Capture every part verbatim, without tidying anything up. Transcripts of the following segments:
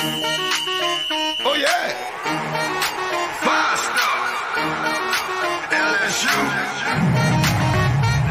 Oh, yeah. Five star. L S U.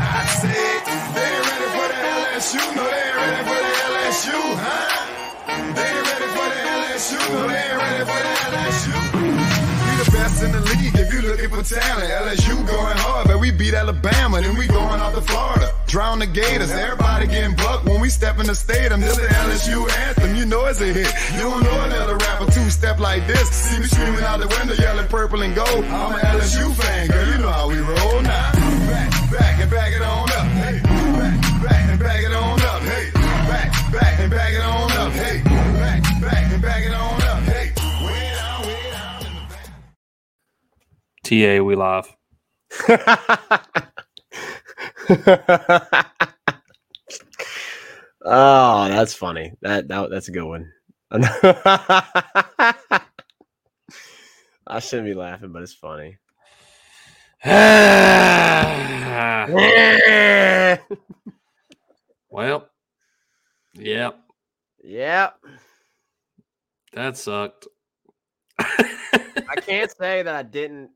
I said they ain't ready for the L S U. No, they ain't ready for the L S U, huh? They ain't ready for the L S U. No, they ain't ready for the L S U. We the best in the league. If you looking for talent, L S U going hard, but we beat Alabama, then we going out to Florida. Drown the Gators, everybody getting bucked when we step in the stadium. This is the L S U anthem, you know it's a hit. You don't know another rapper two-step like this. See me screaming out the window, yelling purple and gold. I'm an L S U fan, girl, you know how we roll now. Back, back, and back it on up, hey. Back, back, and back it on up, hey. Back, back, and back it on up, hey. Back, back, and back it on up, hey. Way down, way down in the back. T A, we live. Oh, that's funny. That, that that's a good one. I shouldn't be laughing, but it's funny. Well, yeah, yeah, that sucked. I can't say that I didn't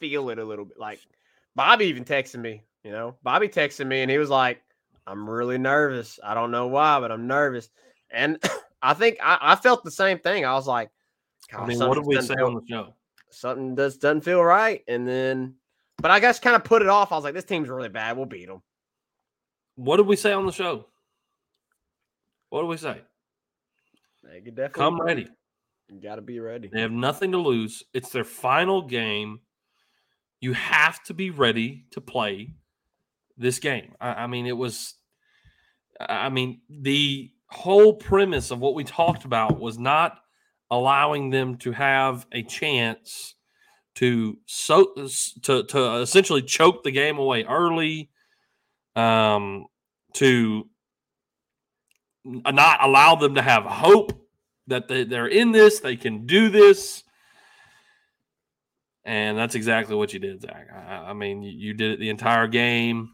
feel it a little bit. Like Bobby even texted me. You know, Bobby texted me and he was like, I'm really nervous. I don't know why, but I'm nervous. And I think I, I felt the same thing. I was like, I mean, what did we say on the show? Something just doesn't feel right. And then, but I guess kind of put it off. I was like, this team's really bad. We'll beat them. What did we say on the show? What did we say? They could definitely come ready. You got to be ready. They have nothing to lose. It's their final game. You have to be ready to play this game. I, I mean, it was, I mean, the whole premise of what we talked about was not allowing them to have a chance to so to to essentially choke the game away early, um, to not allow them to have hope that they, they're in this, they can do this. And that's exactly what you did, Zach. I, I mean, you, you did it the entire game.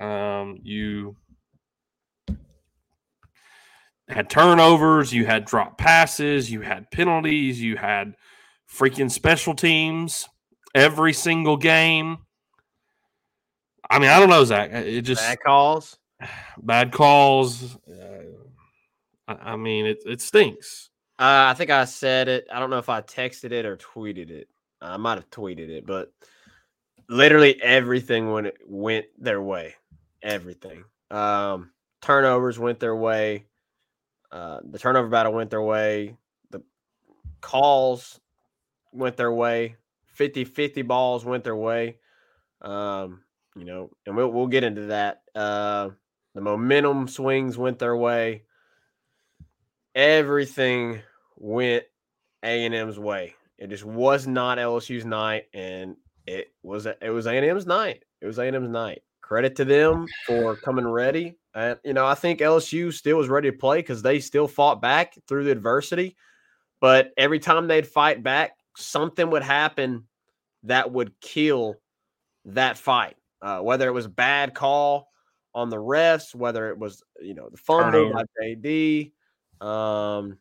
Um, you had turnovers. You had drop passes. You had penalties. You had freaking special teams every single game. I mean, I don't know, Zach. It just bad calls. Bad calls. Uh, I, I mean, it it stinks. Uh, I think I said it. I don't know if I texted it or tweeted it. I might have tweeted it, but literally everything went, went their way. Everything. Um, turnovers went their way. Uh, the turnover battle went their way. The calls went their way. fifty-fifty balls went their way. Um, you know, and we'll, we'll get into that. Uh, the momentum swings went their way. Everything went A and M's way. It just was not L S U's night, and it was it was A and M's night. It was A and M's night. Credit to them for coming ready. And, you know, I think L S U still was ready to play because they still fought back through the adversity. But every time they'd fight back, something would happen that would kill that fight, uh, whether it was a bad call on the refs, whether it was, you know, the fumble by J D, um,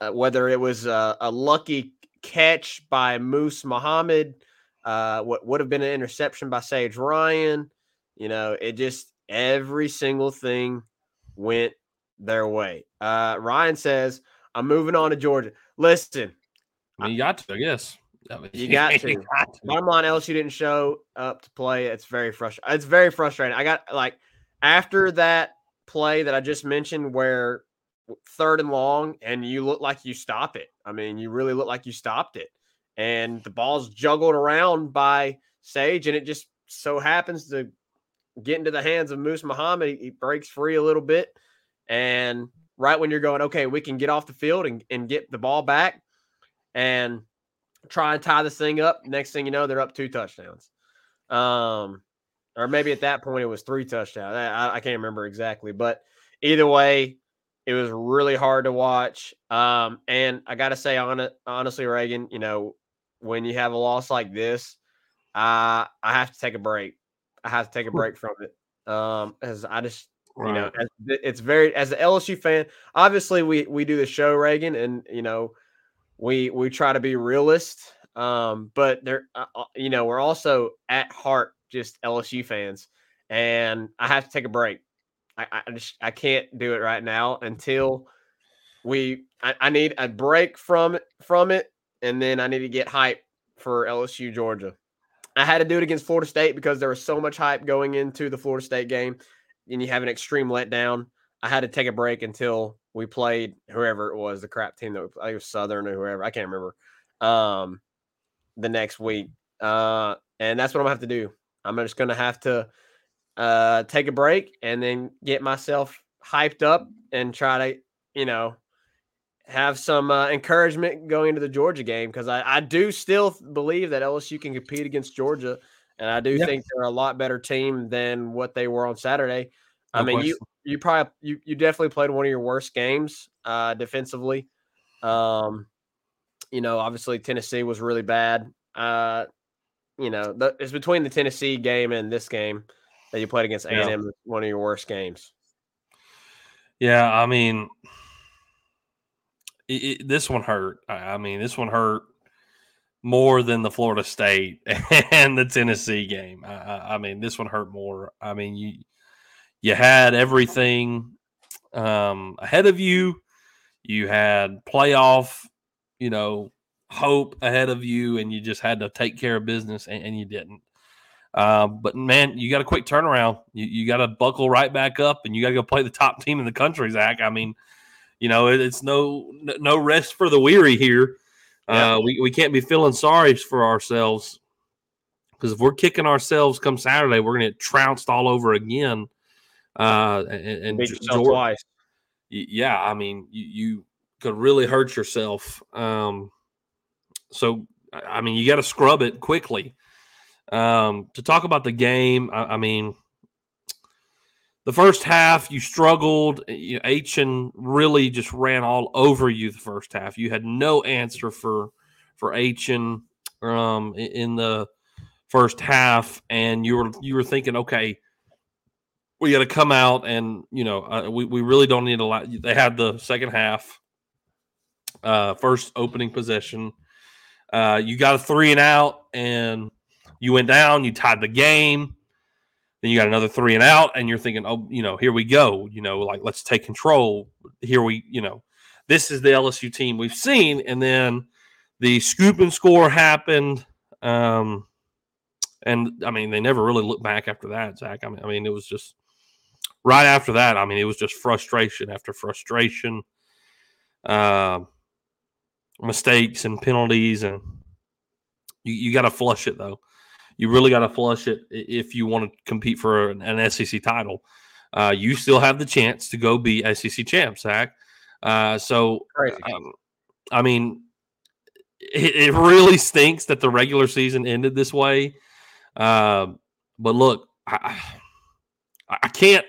uh, whether it was uh, a lucky catch by Moose Muhammad, uh, what would have been an interception by Sage Ryan. You know, it just every single thing went their way. Uh, Ryan says, I'm moving on to Georgia. Listen. You got to, I guess. You got to. You got to. Bottom line, L S U didn't show up to play. It's very frustrating. It's very frustrating. I got, like, after that play that I just mentioned where third and long, and you look like you stop it. I mean, you really look like you stopped it. And the ball's juggled around by Sage, and it just so happens to get into the hands of Moose Muhammad. He breaks free a little bit. And right when you're going, okay, we can get off the field and, and get the ball back and try and tie this thing up. Next thing you know, they're up two touchdowns. Um, or maybe at that point it was three touchdowns. I, I can't remember exactly. But either way, it was really hard to watch. Um, and I got to say, on, honestly, Reagan, you know, when you have a loss like this, uh, I have to take a break. I have to take a break from it. Um, because I just, Right. You know, as, it's very as an L S U fan. Obviously, we we do the show, Reagan, and you know, we we try to be realist. Um, but there, uh, you know, we're also at heart just L S U fans, and I have to take a break. I, I just I can't do it right now until we. I, I need a break from from it, and then I need to get hype for L S U Georgia. I had to do it against Florida State because there was so much hype going into the Florida State game, and you have an extreme letdown. I had to take a break until we played whoever it was, the crap team that we played, it was Southern or whoever. I can't remember. Um, the next week, uh, and that's what I'm gonna have to do. I'm just gonna have to. Uh, take a break and then get myself hyped up and try to, you know, have some uh, encouragement going into the Georgia game because I, I do still believe that L S U can compete against Georgia, and I do yep. think they're a lot better team than what they were on Saturday. No I mean, question. you you probably you you definitely played one of your worst games uh, defensively. Um, you know, obviously Tennessee was really bad. Uh, you know, the, it's between the Tennessee game and this game. That you played against A and M, yeah. One of your worst games. Yeah, I mean, it, it, this one hurt. I mean, this one hurt more than the Florida State and the Tennessee game. I, I mean, this one hurt more. I mean, you you had everything um, ahead of you. You had playoff, you know, hope ahead of you, and you just had to take care of business, and, and you didn't. Uh, but, man, you got a quick turnaround. You, you got to buckle right back up, and you got to go play the top team in the country, Zach. I mean, you know, it, it's no no rest for the weary here. Yeah. Uh, we, we can't be feeling sorry for ourselves because if we're kicking ourselves come Saturday, we're going to get trounced all over again. Uh, and, and Georgia, twice. Yeah, I mean, you, you could really hurt yourself. Um, so, I mean, you got to scrub it quickly. Um, to talk about the game, I, I mean, the first half you struggled. You know, Achan really just ran all over you the first half. You had no answer for for Achan um, in the first half, and you were you were thinking, okay, we got to come out, and you know, uh, we we really don't need a lot. They had the second half, uh, first opening possession. Uh, you got a three and out, and you went down, you tied the game, then you got another three and out, and you're thinking, oh, you know, here we go. You know, like, let's take control. Here we, you know, this is the L S U team we've seen. And then the scoop and score happened. Um, and, I mean, they never really looked back after that, Zach. I mean, I mean, it was just right after that. I mean, it was just frustration after frustration, uh, mistakes and penalties. And you, you got to flush it, though. You really got to flush it if you want to compete for an, an S E C title. Uh, you still have the chance to go be S E C champs, Zach. Uh, so, um, I mean, it, it really stinks that the regular season ended this way. Uh, but look, I, I, I can't,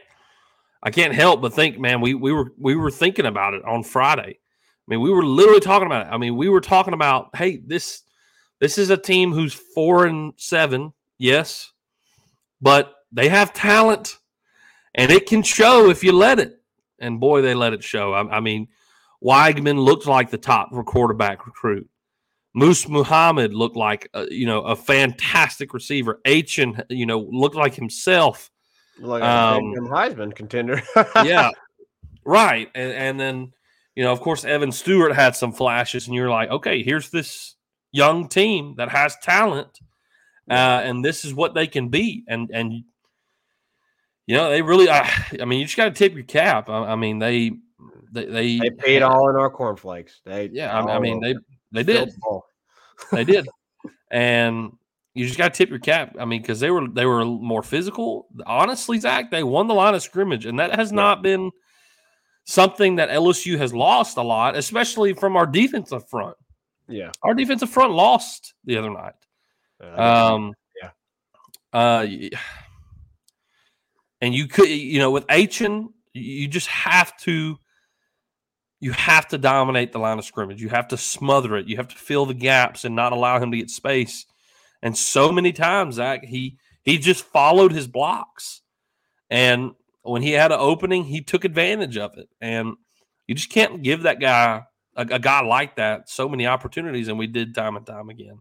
I can't help but think, man. We we were we were thinking about it on Friday. I mean, we were literally talking about it. I mean, we were talking about, hey, this. This is a team who's four and seven, yes, but they have talent, and it can show if you let it. And boy, they let it show. I, I mean, Weigman looked like the top quarterback recruit. Moose Muhammad looked like a, you know a fantastic receiver. Achan, you know, looked like himself, like um, a Heisman contender. Yeah, right. And and then you know, of course, Evan Stewart had some flashes, and you're like, okay, here's this young team that has talent, uh, and this is what they can be. And, and you know, they really, I, I mean, you just got to tip your cap. I, I mean, they, they, they, they paid uh, all in our cornflakes. They, yeah, I, I mean, they, they did, they did. And you just got to tip your cap. I mean, cause they were, they were more physical. Honestly, Zach, they won the line of scrimmage, and that has yeah. not been something that L S U has lost a lot, especially from our defensive front. Yeah, our defensive front lost the other night. Uh, um, yeah, uh, and you could, you know, with Achan, you just have to, you have to dominate the line of scrimmage. You have to smother it. You have to fill the gaps and not allow him to get space. And so many times, Zach, he he just followed his blocks, and when he had an opening, he took advantage of it. And you just can't give that guy, a, a guy like that, so many opportunities, and we did time and time again.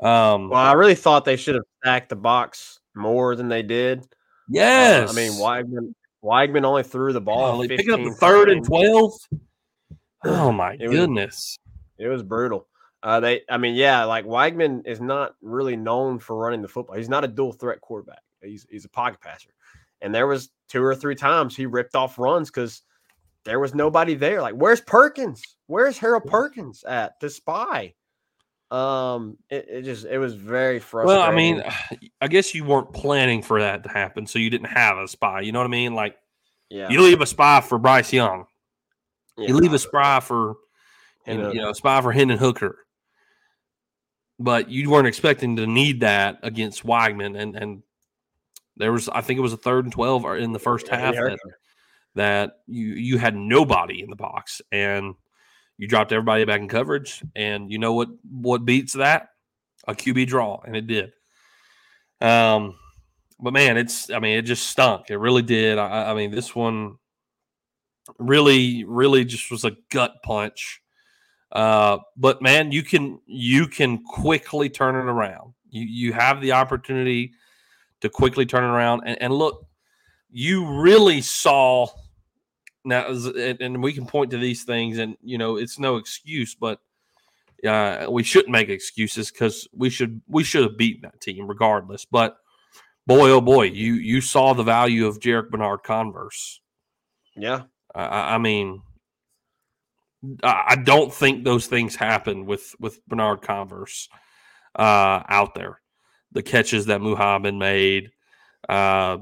Um, well, I really thought they should have stacked the box more than they did. Yes. Uh, I mean, Weigman, Weigman only threw the ball. Yeah, picking up the third and twelve. Oh, my it goodness. Was, it was brutal. Uh, they, I mean, yeah, like Weigman is not really known for running the football. He's not a dual threat quarterback. He's he's a pocket passer. And there was two or three times he ripped off runs because there was nobody there. Like, where's Perkins? Where's Harold Perkins at the spy? Um, it, it just it was very frustrating. Well, I mean, I guess you weren't planning for that to happen, so you didn't have a spy. You know what I mean? Like, yeah. You leave a spy for Bryce Young. Yeah, you leave a spy for, and, you know, you know, spy for Hendon Hooker. But you weren't expecting to need that against Weigman, and and there was, I think it was a third and twelve in the first yeah, half that, that you you had nobody in the box, and you dropped everybody back in coverage, and you know what what beats that? A Q B draw, and it did. Um, but man, it's I mean, it just stunk. It really did. I, I mean, this one really, really just was a gut punch. Uh, but man, you can you can quickly turn it around. You you have the opportunity to quickly turn it around. And, and look, you really saw now, and we can point to these things, and you know it's no excuse, but uh, we shouldn't make excuses because we should we should have beaten that team regardless. But boy, oh boy, you you saw the value of Jerrick Bernard-Converse. Yeah, I, I mean. I don't think those things happen with, with Bernard-Converse uh, out there. The catches that Muhammad made, uh,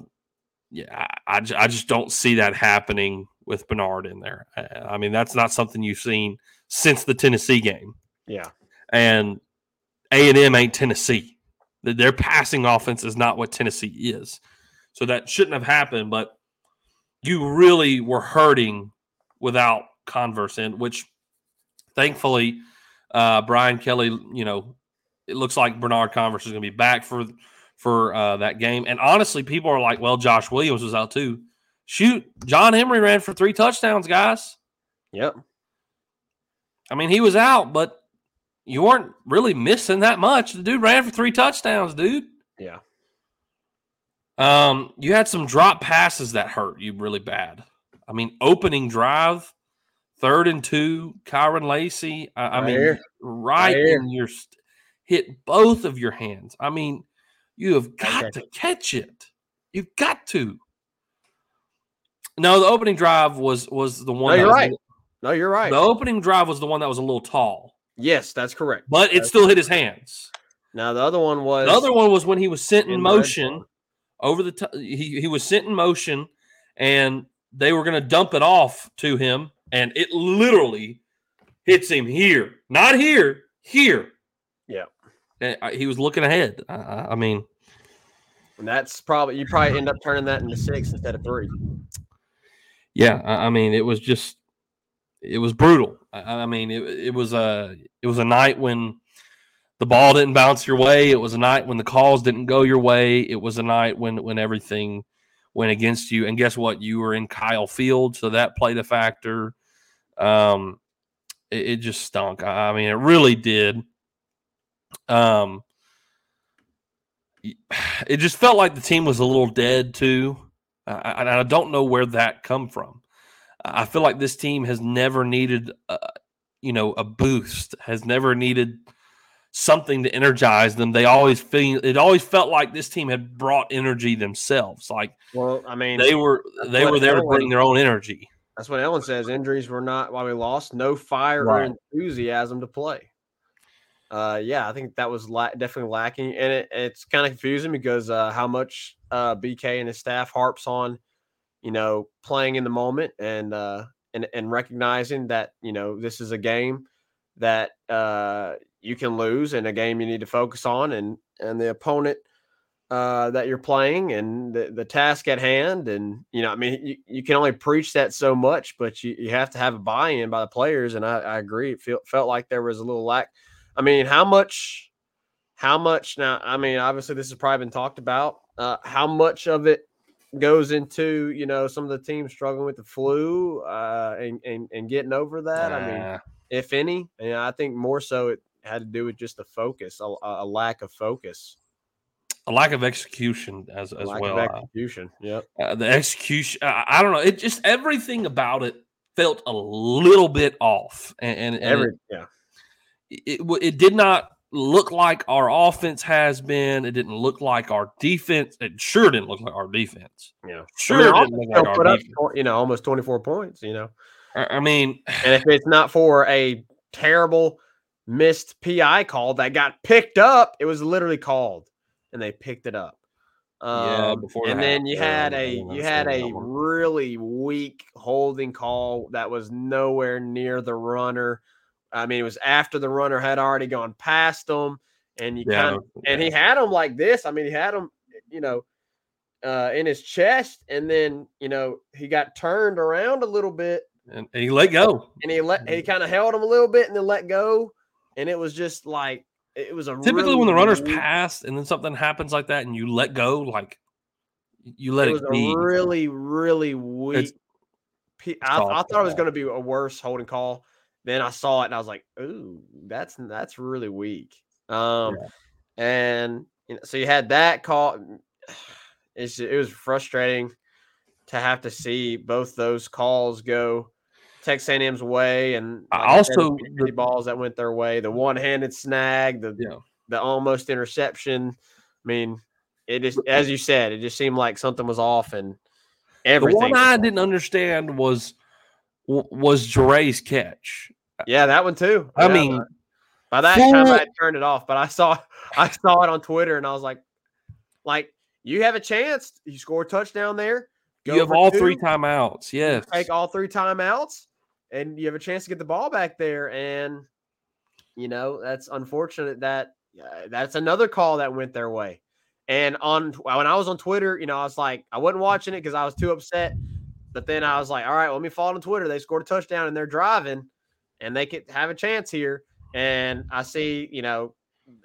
yeah, I, I just don't see that happening with Bernard in there. I mean, that's not something you've seen since the Tennessee game. Yeah, and A and M ain't Tennessee. Their passing offense is not what Tennessee is, so that shouldn't have happened. But you really were hurting without Converse in, which thankfully uh, Brian Kelly, you know, it looks like Bernard-Converse is going to be back for for uh, that game. And honestly, people are like, well, Josh Williams was out too. Shoot, John Henry ran for three touchdowns, guys. Yep. I mean, he was out, but you weren't really missing that much. The dude ran for three touchdowns, dude. Yeah. Um, you had some drop passes that hurt you really bad. I mean, opening drive, Third and two, Kyron Lacy. I, I right mean, here. right, right in your hit both of your hands. I mean, you have got okay. to catch it. You've got to. No, the opening drive was was the one. No, that you're right. Little, no, you're right. The opening drive was the one that was a little tall. Yes, that's correct. But that's it still correct. hit his hands. Now the other one was. The other one was when he was sent in, in motion over the. T- he he was sent in motion, and they were going to dump it off to him. And it literally hits him here. Not here, here. Yeah. And he was looking ahead. I, I mean. And that's probably, you probably end up turning that into six instead of three. Yeah. I mean, it was just, it was brutal. I, I mean, it, it was a, it was a night when the ball didn't bounce your way. It was a night when the calls didn't go your way. It was a night when, when everything went against you. And guess what? You were in Kyle Field. So that played a factor. Um, it, it just stunk. I mean, it really did. Um, it just felt like the team was a little dead too. I, and I don't know where that come from. I feel like this team has never needed, uh, you know, a boost. Has never needed something to energize them. They always feel it. Always felt like this team had brought energy themselves. Like, well, I mean, they were they were there Ellen, to bring their own energy. That's what Ellen says. Injuries were not why we lost. No fire right. or enthusiasm to play. Uh, yeah, I think that was la- definitely lacking, and it, it's kind of confusing because uh, how much uh, B K and his staff harps on, you know, playing in the moment and uh, and and recognizing that you know this is a game that uh, you can lose and a game you need to focus on and and the opponent uh, that you're playing and the, the task at hand. And, you know, I mean, you, you can only preach that so much, but you, you have to have a buy-in by the players. And I, I agree. It feel, felt like there was a little lack. I mean, how much, how much now, I mean, obviously this has probably been talked about, uh, how much of it goes into, you know, some of the teams struggling with the flu uh, and, and and getting over that. Nah. I mean, if any, and you know, I think more so it had to do with just the focus, a, a lack of focus, a lack of execution as as lack well. Of execution, uh, yep. Uh, the execution, I, I don't know. It just everything about it felt a little bit off, and, and, and every it, yeah, it, it it did not look like our offense has been. It didn't look like our defense. It sure didn't look like our defense. Yeah, sure I mean, didn't look like our up, defense. You know, almost twenty-four points. You know, I, I mean, and if it's not for a terrible missed P I call that got picked up, it was literally called, and they picked it up. Um, yeah, before and that, then you had yeah, a you had a number. really weak holding call that was nowhere near the runner. I mean, it was after the runner had already gone past him, and you yeah, kind of, and he had him like this. I mean, he had him, you know, uh, in his chest, and then you know he got turned around a little bit, and, and he let go, and he let he kind of held him a little bit, and then let go, and it was just like. It was a typically really when the runner's weird. Passed and then something happens like that and you let go, like you let it, was it be. A really, really weak. It's, I, I thought it was going to be a worse holding call. Then I saw it and I was like, "Ooh, that's that's really weak." Um, yeah. and you know, so you had that call. It's just, it was frustrating to have to see both those calls go Texas A and M's way, and like also the balls that went their way, the one-handed snag, the yeah. the almost interception. I mean, it is as you said, it just seemed like something was off, and everything. The one I didn't understand was was Dre's catch. Yeah, that one too. I yeah, mean, by that time I had turned it off, but I saw I saw it on Twitter, and I was like, like you have a chance, you score a touchdown there. You have all two. three timeouts. Yes, you take all three timeouts. And you have a chance to get the ball back there, and you know that's unfortunate that uh, that's another call that went their way. And on when I was on Twitter, you know, I was like, I wasn't watching it because I was too upset. But then I was like, all right, well, let me follow on Twitter. They scored a touchdown, and they're driving, and they could have a chance here. And I see, you know,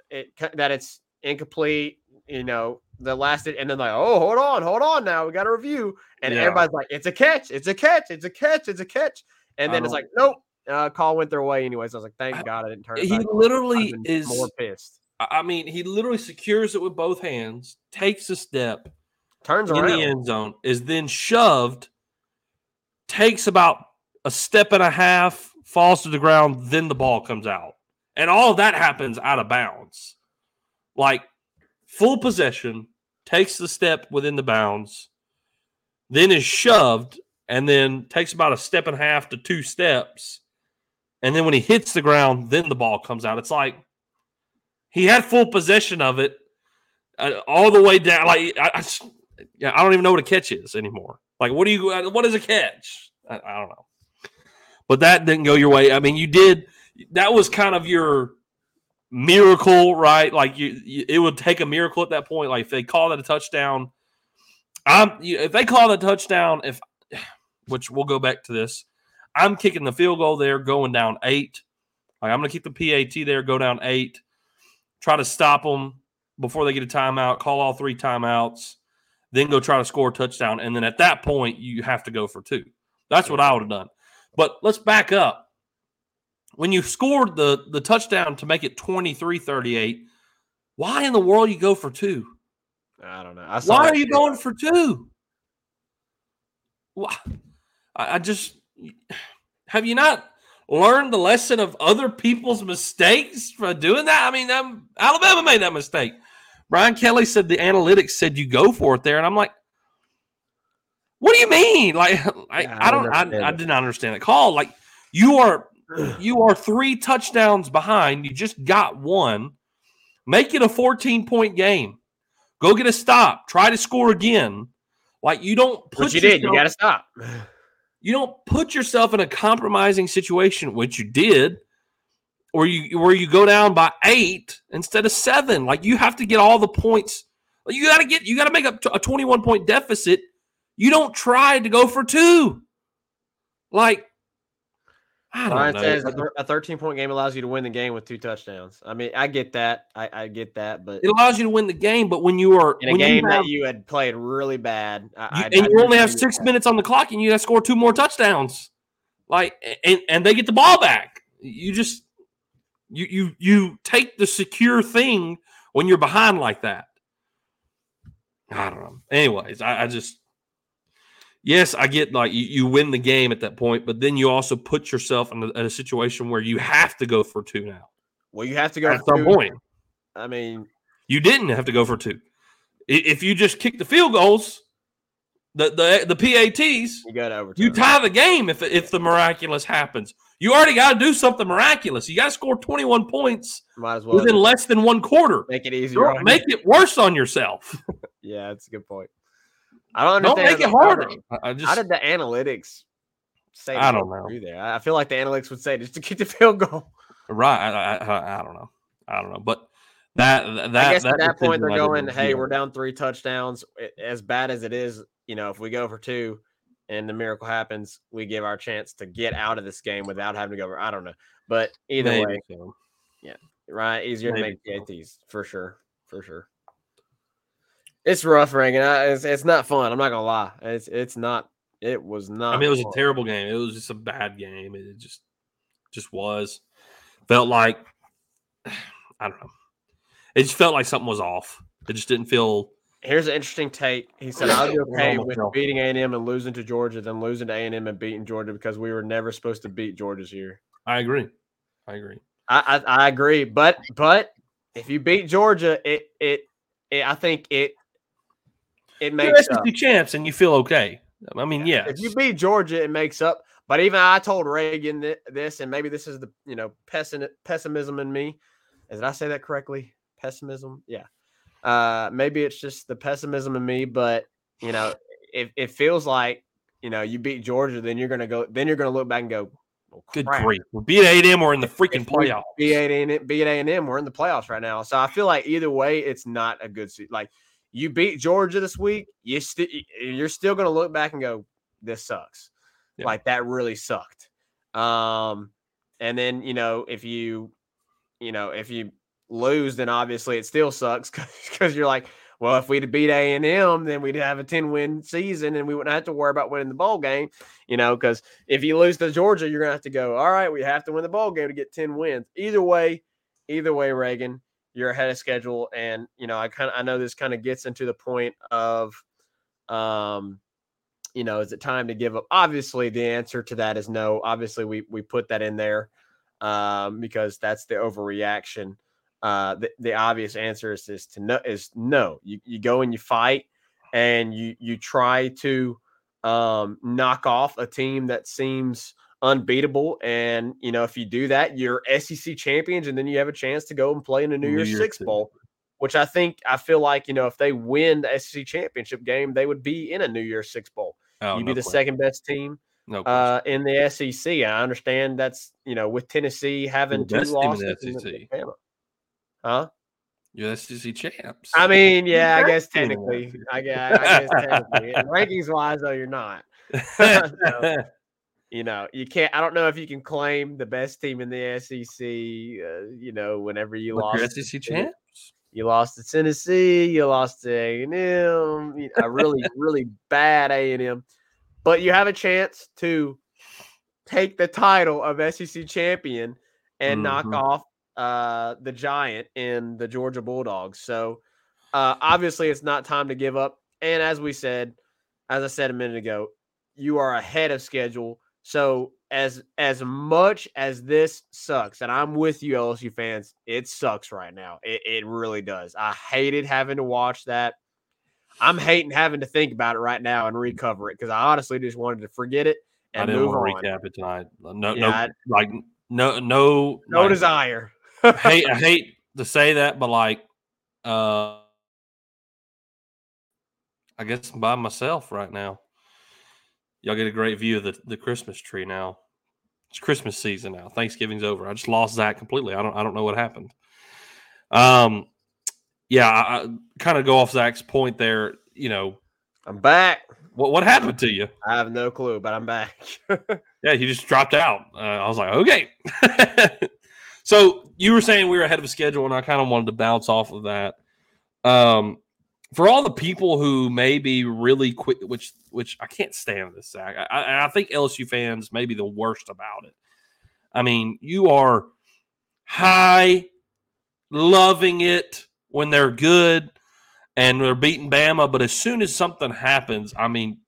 it, that it's incomplete. You know, the last, and then like, oh, hold on, hold on, now we got a review, and yeah. everybody's like, it's a catch, it's a catch, it's a catch, it's a catch. And then it's like, nope, uh, call went their way anyways. I was like, thank God I didn't turn it back. He literally is more pissed. I mean, he literally secures it with both hands, takes a step, turns around in the end zone, is then shoved, takes about a step and a half, falls to the ground, then the ball comes out. And all of that happens out of bounds. Like, full possession, takes the step within the bounds, then is shoved, and then takes about a step and a half to two steps. And then when he hits the ground, then the ball comes out. It's like he had full possession of it uh, all the way down. Like I, I, yeah, I don't even know what a catch is anymore. Like what do you? What is a catch? I, I don't know. But that didn't go your way. I mean, you did. That was kind of your miracle, right? Like you, you it would take a miracle at that point. Like if they call it a touchdown, I'm if they call it a touchdown, if which we'll go back to this. I'm kicking the field goal there, going down eight. Like I'm going to keep the P A T there, go down eight, try to stop them before they get a timeout, call all three timeouts, then go try to score a touchdown. And then at that point, you have to go for two. That's what I would have done. But let's back up. When you scored the, the touchdown to make it twenty-three thirty-eight, why in the world you go for two? I don't know. I saw why are you going for two? Why? I just – have you not learned the lesson of other people's mistakes for doing that? I mean, I'm, Alabama made that mistake. Brian Kelly said the analytics said you go for it there, and I'm like, what do you mean? Like, I, yeah, I don't – I, I did not understand the call. Like, you are you are three touchdowns behind. You just got one. Make it a fourteen-point game. Go get a stop. Try to score again. Like, you don't put – But you did. You got to stop. You don't put yourself in a compromising situation, which you did, or you where you go down by eight instead of seven. Like you have to get all the points. You got to get. You got to make up a twenty-one point deficit. You don't try to go for two. Like I don't Ryan know. says a, th- a thirteen-point game allows you to win the game with two touchdowns. I mean, I get that. I, I get that, but it allows you to win the game. But when you are in a when game you have, that you had played really bad, I, you, I, and I, you I only have six that. minutes on the clock, and you got to score two more touchdowns, like and, and they get the ball back. You just you you you take the secure thing when you're behind like that. I don't know. Anyways, I, I just. Yes, I get like you, you win the game at that point, but then you also put yourself in a, in a situation where you have to go for two now. Well, you have to go at for two. Some point. I mean, you didn't have to go for two. If you just kick the field goals, the the, the P A Ts, you got overtime. You tie the game if if the miraculous happens. You already got to do something miraculous. You got to score twenty-one points Might as well within less than one quarter. Make it easier. Don't make it worse on yourself. Yeah, that's a good point. I don't understand. Don't make it harder. I just, how did the analytics say I don't know. There? I feel like the analytics would say just to kick the field goal. Right. I, I, I don't know. I don't know. But that, that, I guess that at that point, they're going, hey, we're down three touchdowns. As bad as it is, you know, if we go for two and the miracle happens, we give our chance to get out of this game without having to go over. I don't know. But either Maybe way, so. yeah, right. Easier Maybe to make P A Ts so. for sure. For sure. It's rough, Reagan. It's, it's not fun. I'm not gonna lie. It's it's not. It was not. I mean, it was fun. A terrible game. It was just a bad game. It just just was. Felt like I don't know. It just felt like something was off. It just didn't feel. Here's an interesting take. He said, "I'll be okay with beating A and M and losing to Georgia, then losing to A and M and beating Georgia because we were never supposed to beat Georgia's year." I agree. I agree. I I, I agree. But but if you beat Georgia, it it, it I think it. It makes up. You're S E C champs and you feel okay. I mean, yeah. Yes. If you beat Georgia, it makes up. But even I told Reagan th- this, and maybe this is the you know pessim- pessimism in me. Did I say that correctly? Pessimism, yeah. Uh, maybe it's just the pessimism in me, but you know, it, it feels like you know you beat Georgia, then you're gonna go, then you're gonna look back and go, oh, good grief, we beat A and M, we're in the freaking playoffs. Beat A and M, beat A and M, we're in the playoffs right now. So I feel like either way, it's not a good season. Like. You beat Georgia this week, you st- you're still going to look back and go, this sucks. Yeah. Like, that really sucked. Um, and then, you know, if you, you know, if you lose, then obviously it still sucks because you're like, well, if we'd beat A and M, then we'd have a ten-win season and we wouldn't have to worry about winning the bowl game, you know, because if you lose to Georgia, you're going to have to go, all right, we have to win the bowl game to get ten wins. Either way, either way, Reagan. You're ahead of schedule, and you know I kind of I know this kind of gets into the point of, um, you know, is it time to give up? Obviously, the answer to that is no. Obviously, we we put that in there um, because that's the overreaction. Uh, the, the obvious answer is, is to no is no. You you go and you fight, and you you try to um, knock off a team that seems unbeatable, and you know if you do that, you're S E C champions, and then you have a chance to go and play in the New, New Year's Six Bowl, which I think I feel like you know if they win the S E C championship game, they would be in a New Year's Six Bowl. Oh, You'd no be the question. second best team no uh, in the S E C. I understand that's you know with Tennessee having two losses, in the S E C. huh? You're S E C champs. I mean, yeah, I guess technically, I guess, I guess technically, rankings wise, though, you're not. So, you know, you can't. I don't know if you can claim the best team in the S E C. Uh, you know, whenever you With lost your S E C champs, you lost to Tennessee, you lost to A and M, a really, really bad A and M. But you have a chance to take the title of S E C champion and mm-hmm. knock off uh, the giant in the Georgia Bulldogs. So uh, obviously, it's not time to give up. And as we said, as I said a minute ago, you are ahead of schedule. So as as much as this sucks, and I'm with you, L S U fans, it sucks right now. It, it really does. I hated having to watch that. I'm hating having to think about it right now and recover it because I honestly just wanted to forget it and I didn't move want to on. Recap it tonight. No, yeah, no, I, like no, no, no like, desire. I hate, I hate to say that, but like, uh, I guess I'm by myself right now. Y'all get a great view of the, the Christmas tree now. It's Christmas season now. Thanksgiving's over. I just lost Zach completely. I don't I don't know what happened. Um, yeah, I, I kind of go off Zach's point there. You know, I'm back. What what happened to you? I have no clue, but I'm back. Yeah, you just dropped out. Uh, I was like, okay. So you were saying we were ahead of schedule, and I kind of wanted to bounce off of that. Um, for all the people who may be really quick, which which I can't stand this, Zach. I, I think L S U fans may be the worst about it. I mean, you are high, loving it when they're good. And they're beating Bama, but as soon as something happens, I mean,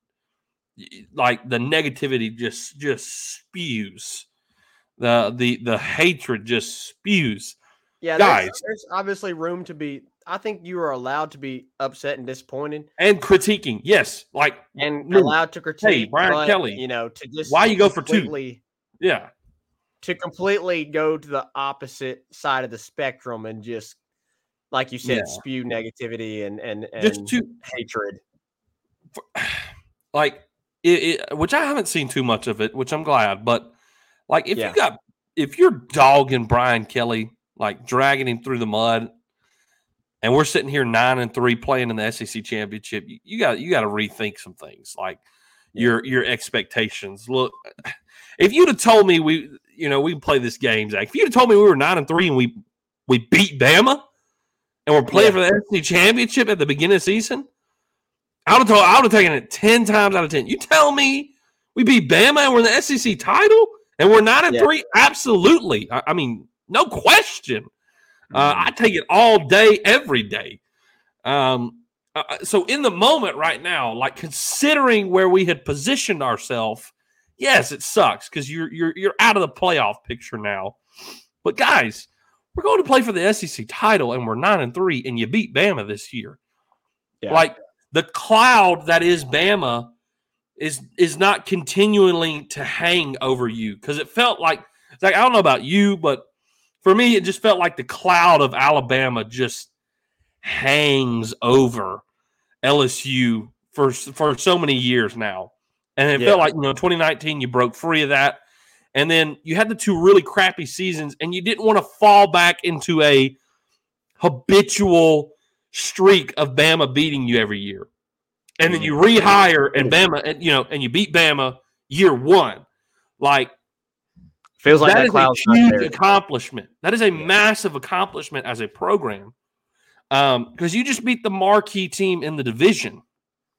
like the negativity just just spews, the the the hatred just spews. Yeah, guys, there's, there's obviously room to be. I think you are allowed to be upset and disappointed and critiquing. Yes, like and no, allowed to critique. Hey, Brian but, Kelly, you know, to just why you go for two? Yeah, to completely go to the opposite side of the spectrum and just. Like you said, yeah. spew negativity and and, and just to, hatred. For, like, it, it, which I haven't seen too much of it, which I'm glad. But like, if yeah. you got if you're dogging Brian Kelly, like dragging him through the mud, and we're sitting here nine and three playing in the S E C championship, you, you got you got to rethink some things, like yeah. your your expectations. Look, if you'd have told me we, you know, we play this game, Zach. If you'd have told me we were nine and three and we we beat Bama. And we're playing yeah. for the S E C championship at the beginning of the season. I would have told, I would have taken it ten times out of ten. You tell me we beat Bama and we're in the S E C title and we're nine and yeah. three. Absolutely, I, I mean, no question. Uh, I take it all day, every day. Um, uh, so in the moment right now, like considering where we had positioned ourselves, yes, it sucks because you're you're you're out of the playoff picture now. But guys. We're going to play for the S E C title, and we're nine and three, and you beat Bama this year. Yeah. Like the cloud that is Bama is is not continually to hang over you because it felt like, like I don't know about you, but for me, it just felt like the cloud of Alabama just hangs over L S U for for so many years now, and it yeah. felt like you know twenty nineteen you broke free of that. And then you had the two really crappy seasons, and you didn't want to fall back into a habitual streak of Bama beating you every year. And then you rehire, and Bama, and, you know, and you beat Bama year one. Like, feels like that, that is cloud's a huge accomplishment. That is a yeah. massive accomplishment as a program, because um, you just beat the marquee team in the division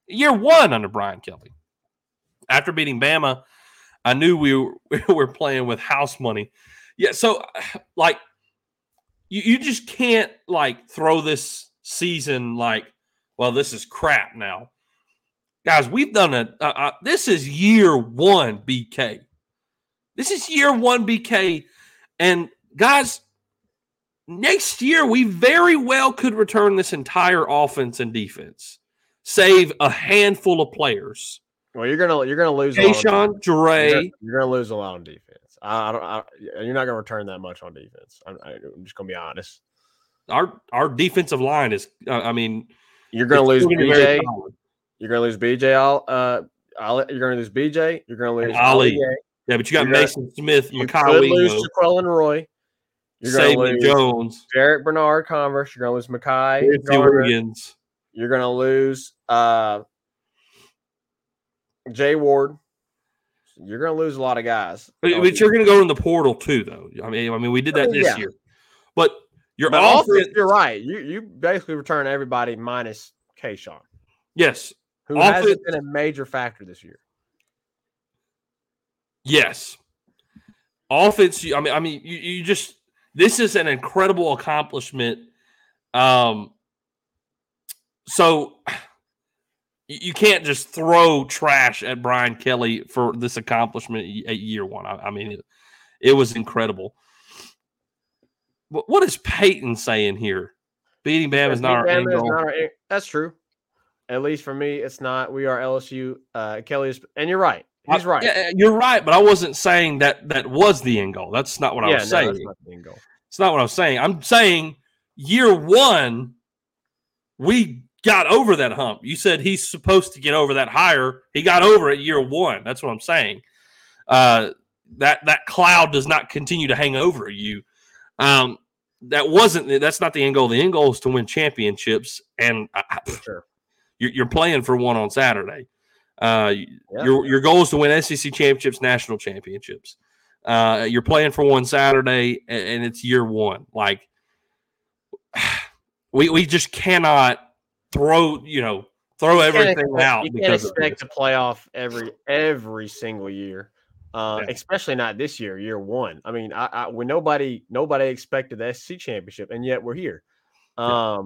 year one under Brian Kelly. After beating Bama. I knew we were, we were playing with house money. Yeah, so, like, you, you just can't, like, throw this season like, well, this is crap now. Guys, we've done a uh, – uh, this is year one B K. This is year one B K. And, guys, next year we very well could return this entire offense and defense, save a handful of players. Well, you're gonna you're gonna lose. Deshaun, Dre, you're, you're gonna lose a lot on defense. I, I don't. I, you're not gonna return that much on defense. I'm, I, I'm just gonna be honest. Our our defensive line is. Uh, I mean, you're gonna lose B J. You're gonna lose B J. All. Uh, I'll, you're gonna lose B J. You're gonna lose Ollie. B J. Yeah, but you got you're Mason gonna, Smith. You Makai could Wego. Lose Jaquelin Roy. You're gonna Saban lose Jones. Jerrick Bernard-Converse. You're gonna lose Makai Williams. You're gonna lose. Uh, Jay Ward, you're going to lose a lot of guys. But, but you're going to go in the portal too, though. I mean, I mean, we did that this yeah. year. But you're but also offense, you're right. You you basically return everybody minus Kayshawn. Yes, who offense, hasn't been a major factor this year. Yes, offense. I mean, I mean, you, you just this is an incredible accomplishment. Um. So. You can't just throw trash at Brian Kelly for this accomplishment at year one. I, I mean, it, it was incredible. But what is Peyton saying here? Beating Bama is not our angle. That's true. At least for me, it's not. We are L S U. Uh, Kelly is, and you're right. He's right. I, yeah, you're right, but I wasn't saying that that was the end goal. That's not what yeah, I was no, saying. That's not the end goal. It's not what I was saying. I'm saying year one, we. Got over that hump. You said he's supposed to get over that higher. He got over it year one. That's what I'm saying. Uh, that that cloud does not continue to hang over you. Um, that wasn't. That's not the end goal. The end goal is to win championships, and I, sure. you're, you're playing for one on Saturday. Uh, yeah. Your your goal is to win S E C championships, national championships. Uh, you're playing for one Saturday, and, and it's year one. Like, we we just cannot throw you know throw everything you out. You can't expect to play off every every single year, uh, yeah. especially not this year, year one. I mean, I, I when nobody nobody expected the S E C championship, and yet we're here. Um, yeah.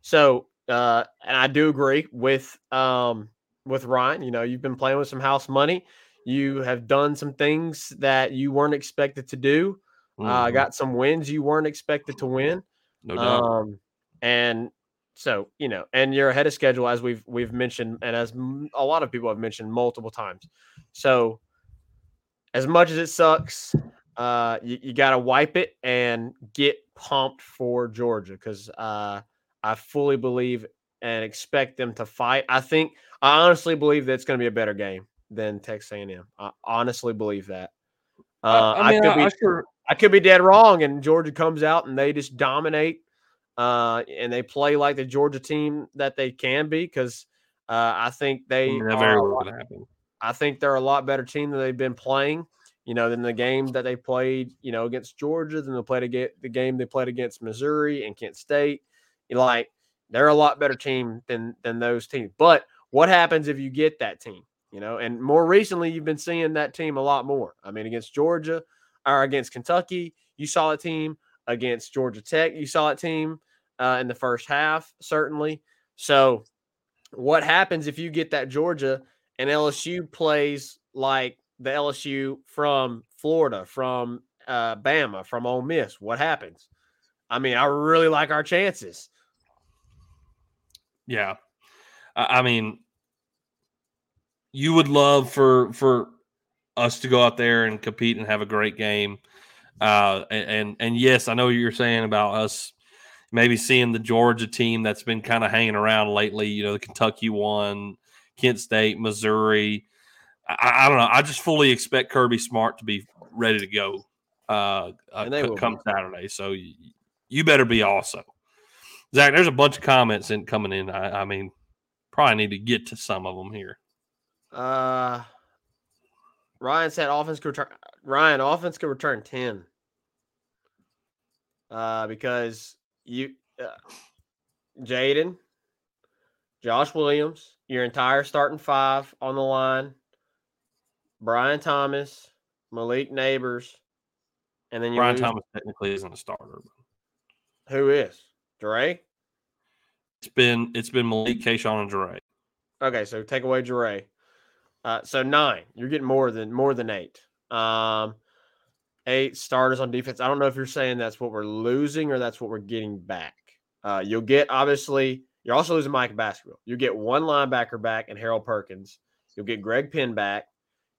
so uh, and I do agree with um. with Ryan, you know, you've been playing with some house money. You have done some things that you weren't expected to do. Mm. Uh, got some wins you weren't expected to win. No doubt. Um, and so, you know, and you're ahead of schedule, as we've we've mentioned, and as a lot of people have mentioned multiple times. So, as much as it sucks, uh, you, you got to wipe it and get pumped for Georgia, because uh, I fully believe and expect them to fight. I think I honestly believe that it's going to be a better game than Texas A and M. I honestly believe that. Uh, I, mean, I, could be, I, sure... I could be dead wrong, and Georgia comes out and they just dominate, uh, and they play like the Georgia team that they can be, because uh, I think they yeah, are. A lot, I think they're a lot better team than they've been playing. You know, than the game that they played, you know, against Georgia, than they played against the game they played against Missouri and Kent State. Like, they're a lot better team than than those teams. But what happens if you get that team? You know, and more recently, you've been seeing that team a lot more. I mean, against Georgia or against Kentucky, you saw a team. Against Georgia Tech, you saw a team uh, in the first half, certainly. So what happens if you get that Georgia and L S U plays like the L S U from Florida, from uh, Bama, from Ole Miss? What happens? I mean, I really like our chances. Yeah. I mean, you would love for for us to go out there and compete and have a great game. Uh, and, and yes, I know what you're saying about us maybe seeing the Georgia team that's been kind of hanging around lately, you know, the Kentucky one, Kent State, Missouri. I, I don't know. I just fully expect Kirby Smart to be ready to go uh, uh, come Saturday. So you, you better be also. Zach, there's a bunch of comments in coming in. I, I mean, probably need to get to some of them here. Uh, Ryan said offense could return. Ryan, offense could return ten. Uh, because you, uh, Jaden, Josh Williams, your entire starting five on the line, Brian Thomas, Malik Neighbors, and then you Brian lose. Thomas technically isn't a starter. But... Who is? Dre? It's been it's been Malik, Kayshawn, and Dre. Okay, so take away Dre. Uh, so nine. You're getting more than more than eight. Um, eight starters on defense. I don't know if you're saying that's what we're losing or that's what we're getting back. Uh, you'll get obviously. You're also losing Mike Baskerville. You'll get one linebacker back and Harold Perkins. You'll get Greg Penn back.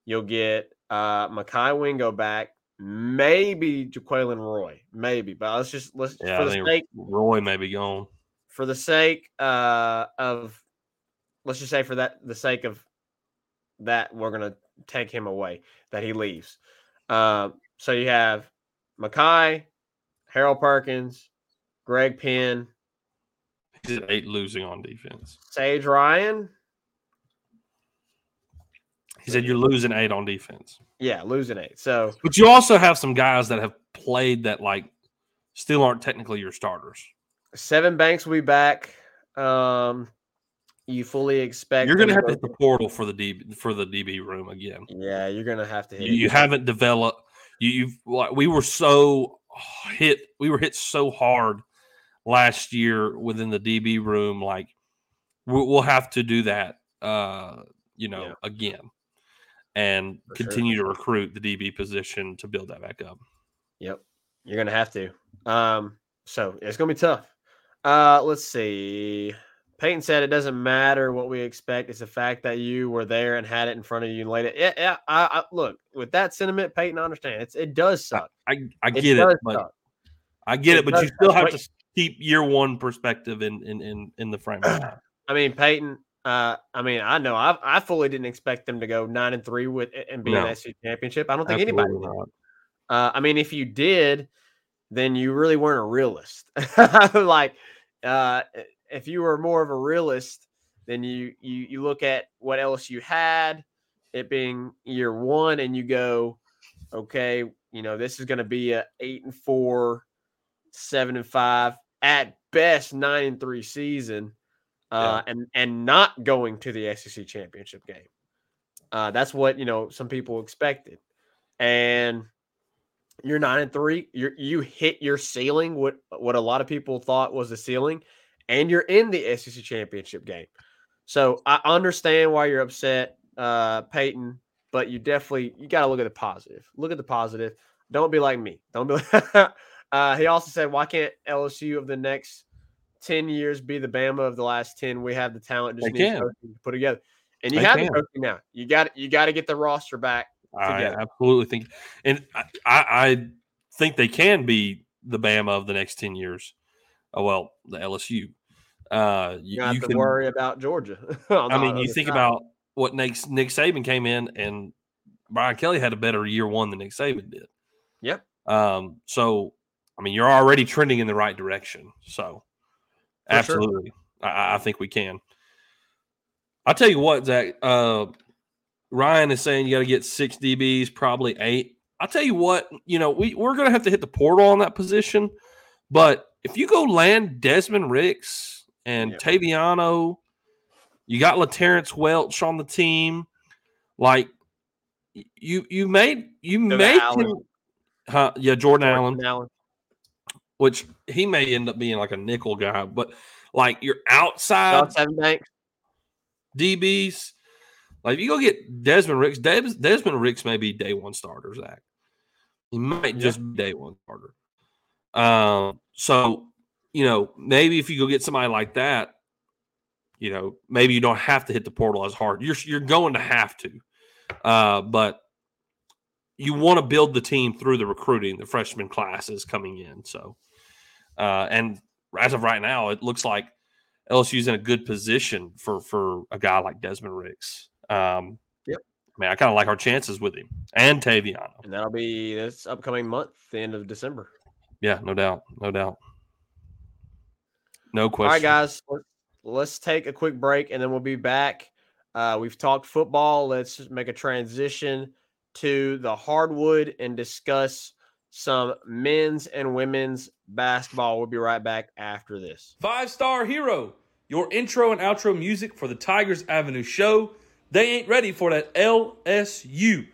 You'll get uh, Makai Wingo back. Maybe Jaquelin Roy, maybe, but let's just let's yeah, for the sake Roy may be gone. For the sake uh, of, let's just say for that the sake of that we're gonna take him away, that he leaves. Uh, so you have Makai, Harold Perkins, Greg Penn. He's at eight losing on defense. Sage Ryan. He said you're losing eight on defense. Yeah, losing eight. So, but you also have some guys that have played that like still aren't technically your starters. Seven Banks will be back. Um, you fully expect you're going to have to hit the portal for the D B, for the D B room again. Yeah, you're going to have to hit. You, you haven't developed. You, you've like we were so hit. We were hit so hard last year within the D B room. Like we, we'll have to do that. Uh, you know, yeah. again. And for continue sure. to recruit the D B position to build that back up. Yep. You're going to have to. Um, so it's going to be tough. Uh, let's see. Peyton said it doesn't matter what we expect. It's the fact that you were there and had it in front of you and laid it. Yeah, yeah I, I, look, with that sentiment, Peyton, I understand. It's, it does suck. I, I get it. it but I get it, it but you still suck. have to keep year one perspective in, in, in, in the frame of mind. I mean, Peyton – Uh, I mean, I know I I fully didn't expect them to go nine and three with and be no. an S E C championship. I don't think Absolutely anybody did. Uh, I mean, if you did, then you really weren't a realist. Like, uh, if you were more of a realist, Then you, you you look at what L S U had, it being year one, and you go, okay, you know, this is going to be a eight and four, seven and five, at best nine and three season, uh, yeah. and and not going to the S E C championship game. Uh, that's what, you know, some people expected, and you're nine and three. You you hit your ceiling, what what a lot of people thought was the ceiling, and you're in the S E C championship game. So I understand why you're upset, uh, Peyton, but you definitely you got to look at the positive. Look at the positive. Don't be like me. Don't be like – uh, he also said, why can't L S U of the next ten years be the Bama of the last ten? We have the talent, just need coaching to put together. And you they have can. the coaching now. You got you got to get the roster back together. I absolutely think – and I, I think they can be the Bama of the next ten years. Oh, well, the L S U. Uh, you, you have you to can, worry about Georgia. I mean, you think time. about what Nick, Nick Saban came in, and Brian Kelly had a better year one than Nick Saban did. Yep. Um, so, I mean, you're already trending in the right direction. So, For absolutely. Sure. I, I think we can. I'll tell you what, Zach. Uh, Ryan is saying you got to get six D Bs, probably eight. I'll tell you what, you know, we, we're going to have to hit the portal on that position, but if you go land Desmond Ricks and yep. Taviano, you got LaTerrence Welch on the team. Like you, you made you Jordan made him, huh? Yeah, Jordan, Jordan Allen, Allen, which he may end up being like a nickel guy, but like your outside D Bs, like if you go get Desmond Ricks, Des- Desmond Ricks may be day one starter, Zach. He might just be day one starter. Um, so. You know, maybe if you go get somebody like that, you know, maybe you don't have to hit the portal as hard. You're you're going to have to, uh, but you want to build the team through the recruiting, the freshman classes coming in. So, uh, and as of right now, it looks like L S U's in a good position for for a guy like Desmond Ricks. Um, yep. I mean, I kind of like our chances with him and Taviano, and that'll be this upcoming month, the end of December. Yeah, no doubt, no doubt. No question. All right, guys, let's take a quick break, and then we'll be back. Uh, we've talked football. Let's make a transition to the hardwood and discuss some men's and women's basketball. We'll be right back after this. Five Star Hero, your intro and outro music for the Tigers Avenue show. They ain't ready for that L S U.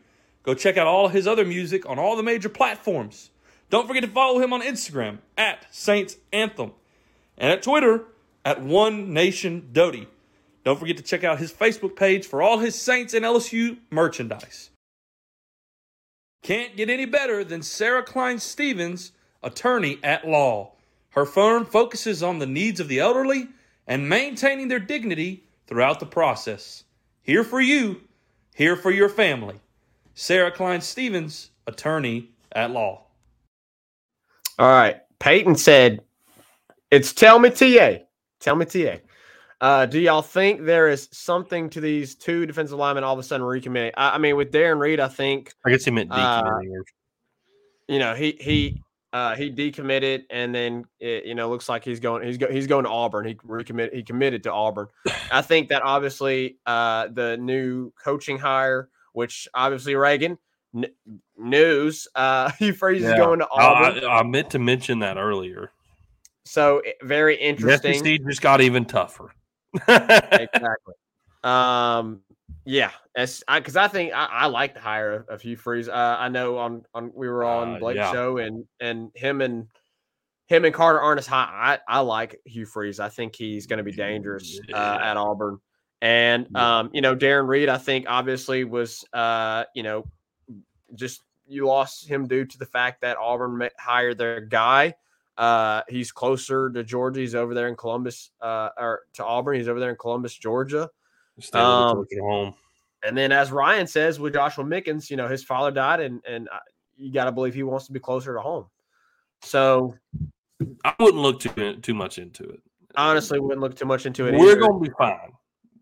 Go check out all his other music on all the major platforms. Don't forget to follow him on Instagram, at Saints Anthem. And at Twitter, at One Nation Doty. Don't forget to check out his Facebook page for all his Saints and L S U merchandise. Can't get any better than Sarah Klein Stevens, attorney at law. Her firm focuses on the needs of the elderly and maintaining their dignity throughout the process. Here for you, here for your family. Sarah Klein Stevens, attorney at law. All right, Peyton said, it's tell me, T A. Tell me, T A. Uh, do y'all think there is something to these two defensive linemen all of a sudden recommitting? I, I mean, with Darren Reed, I think I guess he meant decommitting. Uh, you know, he he uh, he decommitted, and then it, you know, looks like he's going he's go, he's going to Auburn. He recommit he committed to Auburn. I think that obviously uh, the new coaching hire, which obviously Reagan n- news, uh, Hugh Freeze yeah. is going to Auburn. I, I meant to mention that earlier. So very interesting. The S E C just got even tougher. Exactly. Um, yeah, because I, I think I, I like the hire of, of Hugh Freeze. Uh, I know on, on we were on Blake's uh, yeah. show, and and him and him and Carter aren't as high. I, I like Hugh Freeze. I think he's going to be dangerous yeah. uh, at Auburn. And yeah. um, you know, Darren Reed, I think obviously was uh, you know, just you lost him due to the fact that Auburn hired their guy. Uh, he's closer to Georgia. He's over there in Columbus, uh, or to Auburn. He's over there in Columbus, Georgia. Um, home. And then, as Ryan says, with Joshua Mickens, you know, his father died, and and I, you got to believe he wants to be closer to home. So, I wouldn't look too too much into it. Honestly, wouldn't look too much into it. We're either. gonna be fine.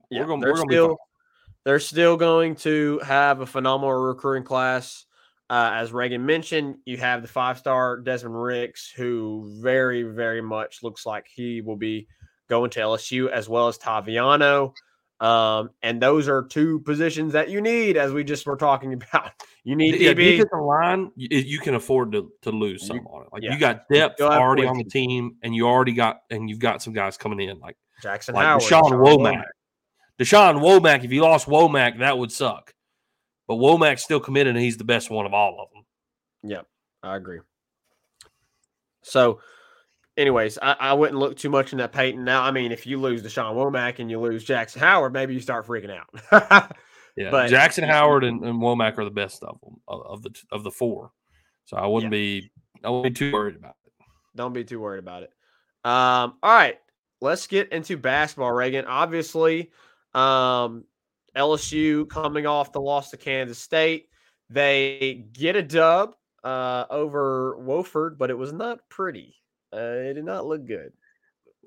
Yeah, we're gonna. They're we're gonna still, be fine. They're still going to have a phenomenal recruiting class. Uh, as Reagan mentioned, you have the five-star Desmond Ricks, who very, very much looks like he will be going to L S U, as well as Taviano. Um, and those are two positions that you need, as we just were talking about. You need yeah, D B. Defensive line, you, you can afford to, to lose some on it. Like yeah. you got depth you already on the team, and you already got and you've got some guys coming in like Jackson like Howard, Deshaun Womack. Womack. Deshaun Womack. If you lost Womack, that would suck. But Womack's still committed, and he's the best one of all of them. Yeah, I agree. So, anyways, I, I wouldn't look too much in that Peyton. Now, I mean, if you lose Deshaun Womack and you lose Jackson Howard, maybe you start freaking out. yeah, but Jackson Howard and, and Womack are the best of them of the of the four. So I wouldn't yeah. be I wouldn't be too worried about it. Don't be too worried about it. Um, all right, let's get into basketball, Reagan. Obviously, um, L S U coming off the loss to Kansas State, they get a dub uh, over Wofford, but it was not pretty. Uh, it did not look good.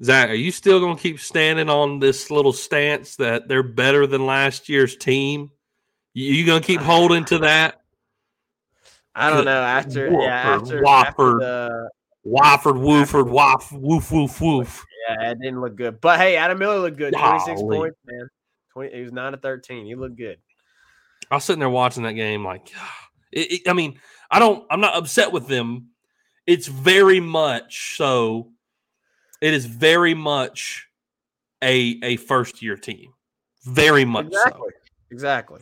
Zach, are you still going to keep standing on this little stance that they're better than last year's team? You, you going to keep holding to that? I don't know. After Wofford, yeah, after Wofford, after the, Wofford, Wofford, Woff, woof, woof, woof. Yeah, it didn't look good. But hey, Adam Miller looked good. twenty-six Golly. Points, man. twenty, he was nine to thirteen. He looked good. I was sitting there watching that game, like, it, it, I mean, I don't. I'm not upset with them. It's very much so. It is very much a a first year team, very much exactly. so. Exactly.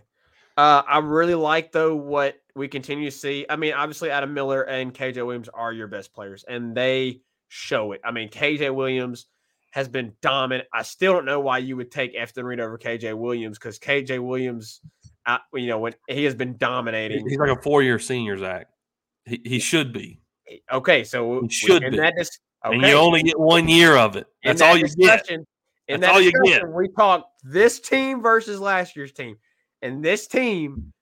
Uh, I really like though what we continue to see. I mean, obviously Adam Miller and K J Williams are your best players, and they show it. I mean, K J Williams has been dominant. I still don't know why you would take Efton Reed over K J Williams because K J Williams, I, you know, when he has been dominating, he's like a four year senior, Zach. He he should be. Okay, so it should in be. That dis- okay. And you only get one year of it. That's that all you get. That's that all you get. We talked this team versus last year's team, and this team.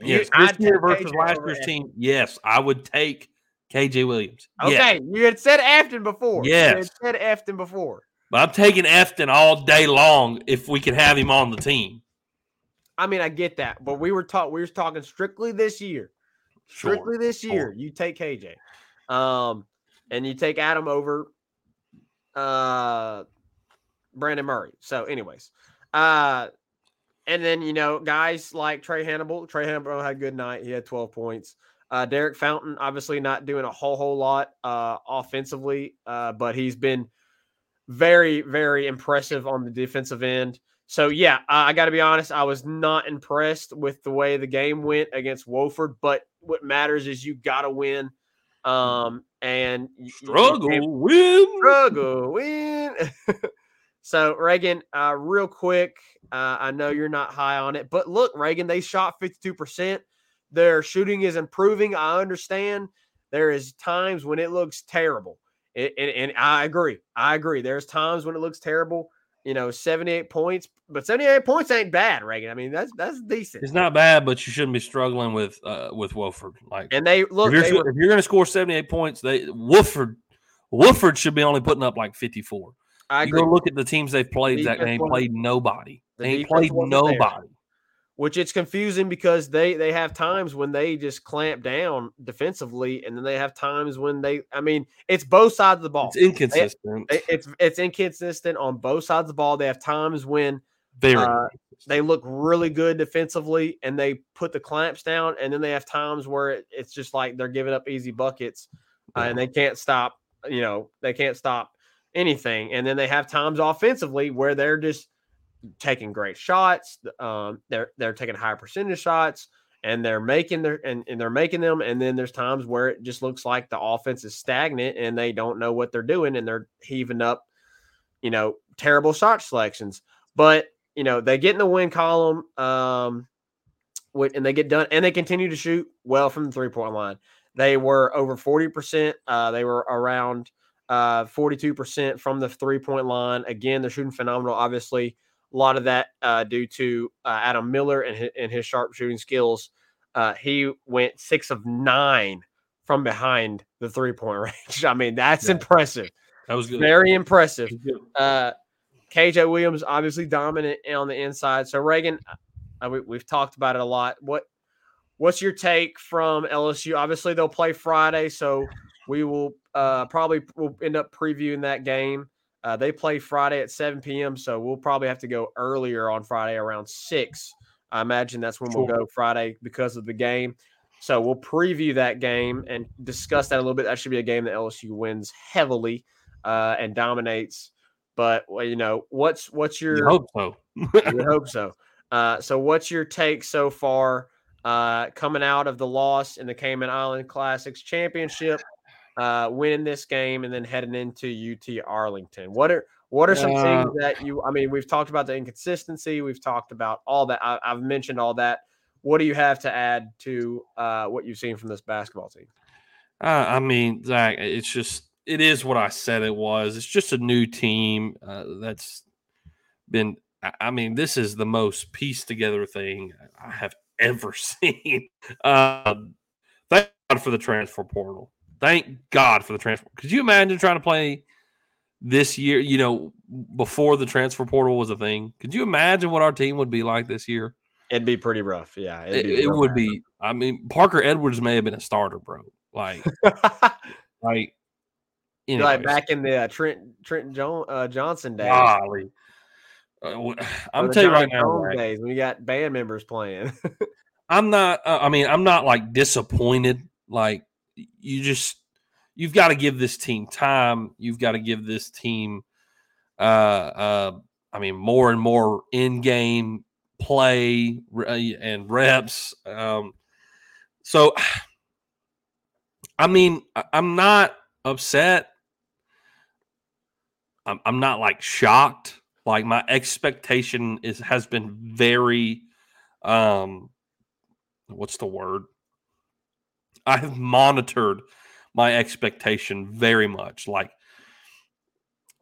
Yes, you, this I'd year versus K J last year's Efton. Team. Yes, I would take K J Williams. Okay, yes. You had said Efton before. Yes, you had said Efton before. But I'm taking Efton all day long if we can have him on the team. I mean, I get that, but we were talk. We were talking strictly this year. Strictly sure, this year, sure. You take K J, um, and you take Adam over uh, Brandon Murray. So, anyways, uh, and then you know guys like Trey Hannibal. Trey Hannibal had a good night. He had twelve points. Uh, Derek Fountain, obviously not doing a whole whole lot uh, offensively, uh, but he's been very very impressive on the defensive end. So, yeah, I got to be honest. I was not impressed with the way the game went against Wofford, but what matters is you got to win. Um, and struggle, you win. Struggle, win. So, Reagan, uh, real quick, uh, I know you're not high on it, but look, Reagan, they shot fifty-two percent. Their shooting is improving. I understand there is times when it looks terrible. It, and, and I agree. I agree. There's times when it looks terrible. You know, seventy-eight points, but seventy-eight points ain't bad, Reagan. I mean, that's that's decent. It's not bad, but you shouldn't be struggling with uh, with Wofford. Like, and they look. If you're, you're going to score seventy-eight points, they Wofford, Wofford should be only putting up like fifty-four. I agree. You go look at the teams they've played. The Zach, they ain't played nobody. They ain't played nobody. There. Which it's confusing because they they have times when they just clamp down defensively, and then they have times when they. I mean, it's both sides of the ball. It's inconsistent. It, it's it's inconsistent on both sides of the ball. They have times when uh, they look really good defensively, and they put the clamps down, and then they have times where it, it's just like they're giving up easy buckets, uh, yeah. and they can't stop. You know, they can't stop anything, and then they have times offensively where they're just. Taking great shots, um, they're they're taking higher percentage shots, and they're making their and, and they're making them. And then there's times where it just looks like the offense is stagnant, and they don't know what they're doing, and they're heaving up, you know, terrible shot selections. But you know, they get in the win column, um, and they get done, and they continue to shoot well from the three point line. They were over forty percent. Uh, they were around uh, forty-two percent from the three point line. Again, they're shooting phenomenal, obviously. A lot of that uh, due to uh, Adam Miller and his, and his sharp shooting skills. Uh, he went six of nine from behind the three-point range. I mean, that's yeah. impressive. That was good. Very impressive. Uh, K J Williams, obviously dominant on the inside. So, Reagan, uh, we, we've talked about it a lot. What What's your take from L S U? Obviously, they'll play Friday, so we will uh, probably will end up previewing that game. Uh, they play Friday at seven p.m., so we'll probably have to go earlier on Friday around six. I imagine that's when we'll go Friday because of the game. So we'll preview that game and discuss that a little bit. That should be a game that L S U wins heavily uh, and dominates. But, well, you know, what's what's your – I hope so. I hope so. Uh, so what's your take so far uh, coming out of the loss in the Cayman Island Classics Championship, uh, winning this game, and then heading into U T Arlington? What are what are some uh, things that you – I mean, we've talked about the inconsistency. We've talked about all that. I, I've mentioned all that. What do you have to add to uh, what you've seen from this basketball team? Uh, I mean, Zach, it's just – it is what I said it was. It's just a new team uh, that's been – I mean, this is the most pieced together thing I have ever seen. Uh, thank God for the transfer portal. Thank God for the transfer. Could you imagine trying to play this year, you know, before the transfer portal was a thing? Could you imagine what our team would be like this year? It'd be pretty rough, yeah. It'd be it rough. would be. I mean, Parker Edwards may have been a starter, bro. Like, like, you know, like back in the uh, Trent Trent John, uh, Johnson days. Golly. Uh, I'm telling you right now, right? We got band members playing. I'm not. Uh, I mean, I'm not like disappointed. Like you just, you've got to give this team time. You've got to give this team. Uh, uh, I mean, more and more in-game play and reps. Um, so, I mean, I'm not upset. I'm, I'm not like shocked. Like my expectation is has been very, um, what's the word? I have monitored my expectation very much. Like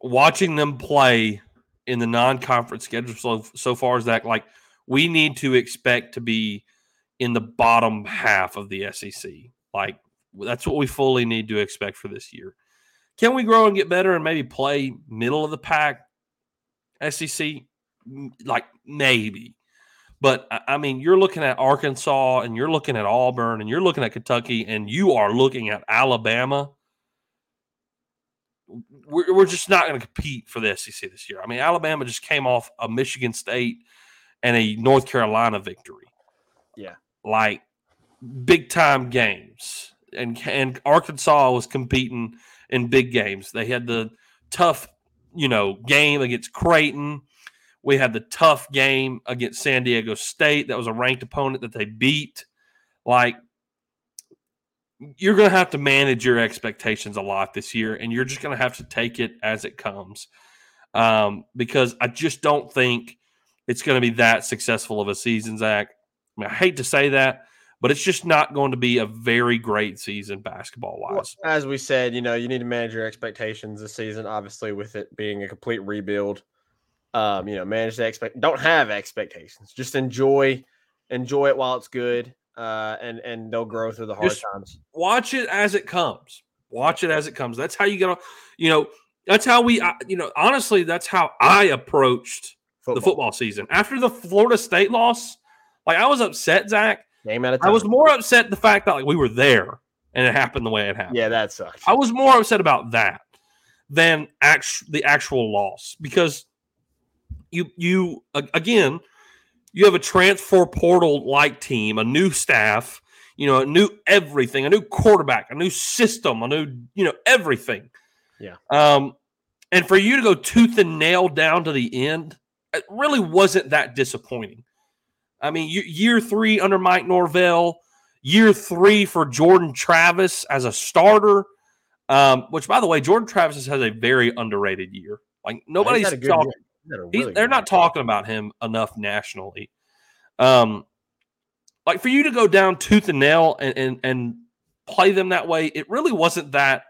watching them play in the non-conference schedule so, so far as that, like we need to expect to be in the bottom half of the S E C. Like that's what we fully need to expect for this year. Can we grow and get better and maybe play middle of the pack? S E C, like maybe. But, I mean, you're looking at Arkansas and you're looking at Auburn and you're looking at Kentucky and you are looking at Alabama. We're, we're just not going to compete for the S E C this year. I mean, Alabama just came off a Michigan State and a North Carolina victory. Yeah. Like, big-time games. And, and Arkansas was competing in big games. They had the tough – you know, game against Creighton. We had the tough game against San Diego State. That was a ranked opponent that they beat. Like, you're going to have to manage your expectations a lot this year, and you're just going to have to take it as it comes um, because I just don't think it's going to be that successful of a season, Zach. I mean, I hate to say that, but it's just not going to be a very great season basketball-wise. Well, as we said, you know, you need to manage your expectations this season, obviously, with it being a complete rebuild. Um, you know, manage the expect. Don't have expectations. Just enjoy enjoy it while it's good, uh, and, and they'll grow through the hard just times. Watch it as it comes. Watch it as it comes. That's how you get on. You know, that's how we – you know, honestly, that's how I approached football. the football season. After the Florida State loss, like I was upset, Zach. Game out of time. I was more upset the fact that like we were there and it happened the way it happened. Yeah, that sucks. I was more upset about that than actu- the actual loss because you you again you have a transfer portal like team, a new staff, you know, a new everything, a new quarterback, a new system, a new you know everything. Yeah. Um, and for you to go tooth and nail down to the end, it really wasn't that disappointing. I mean, year three under Mike Norvell, year three for Jordan Travis as a starter, um, which, by the way, Jordan Travis has a very underrated year. Like, nobody's talking. Really he's, they're not talking about him enough nationally. Um, like, for you to go down tooth and nail and, and, and play them that way, it really wasn't that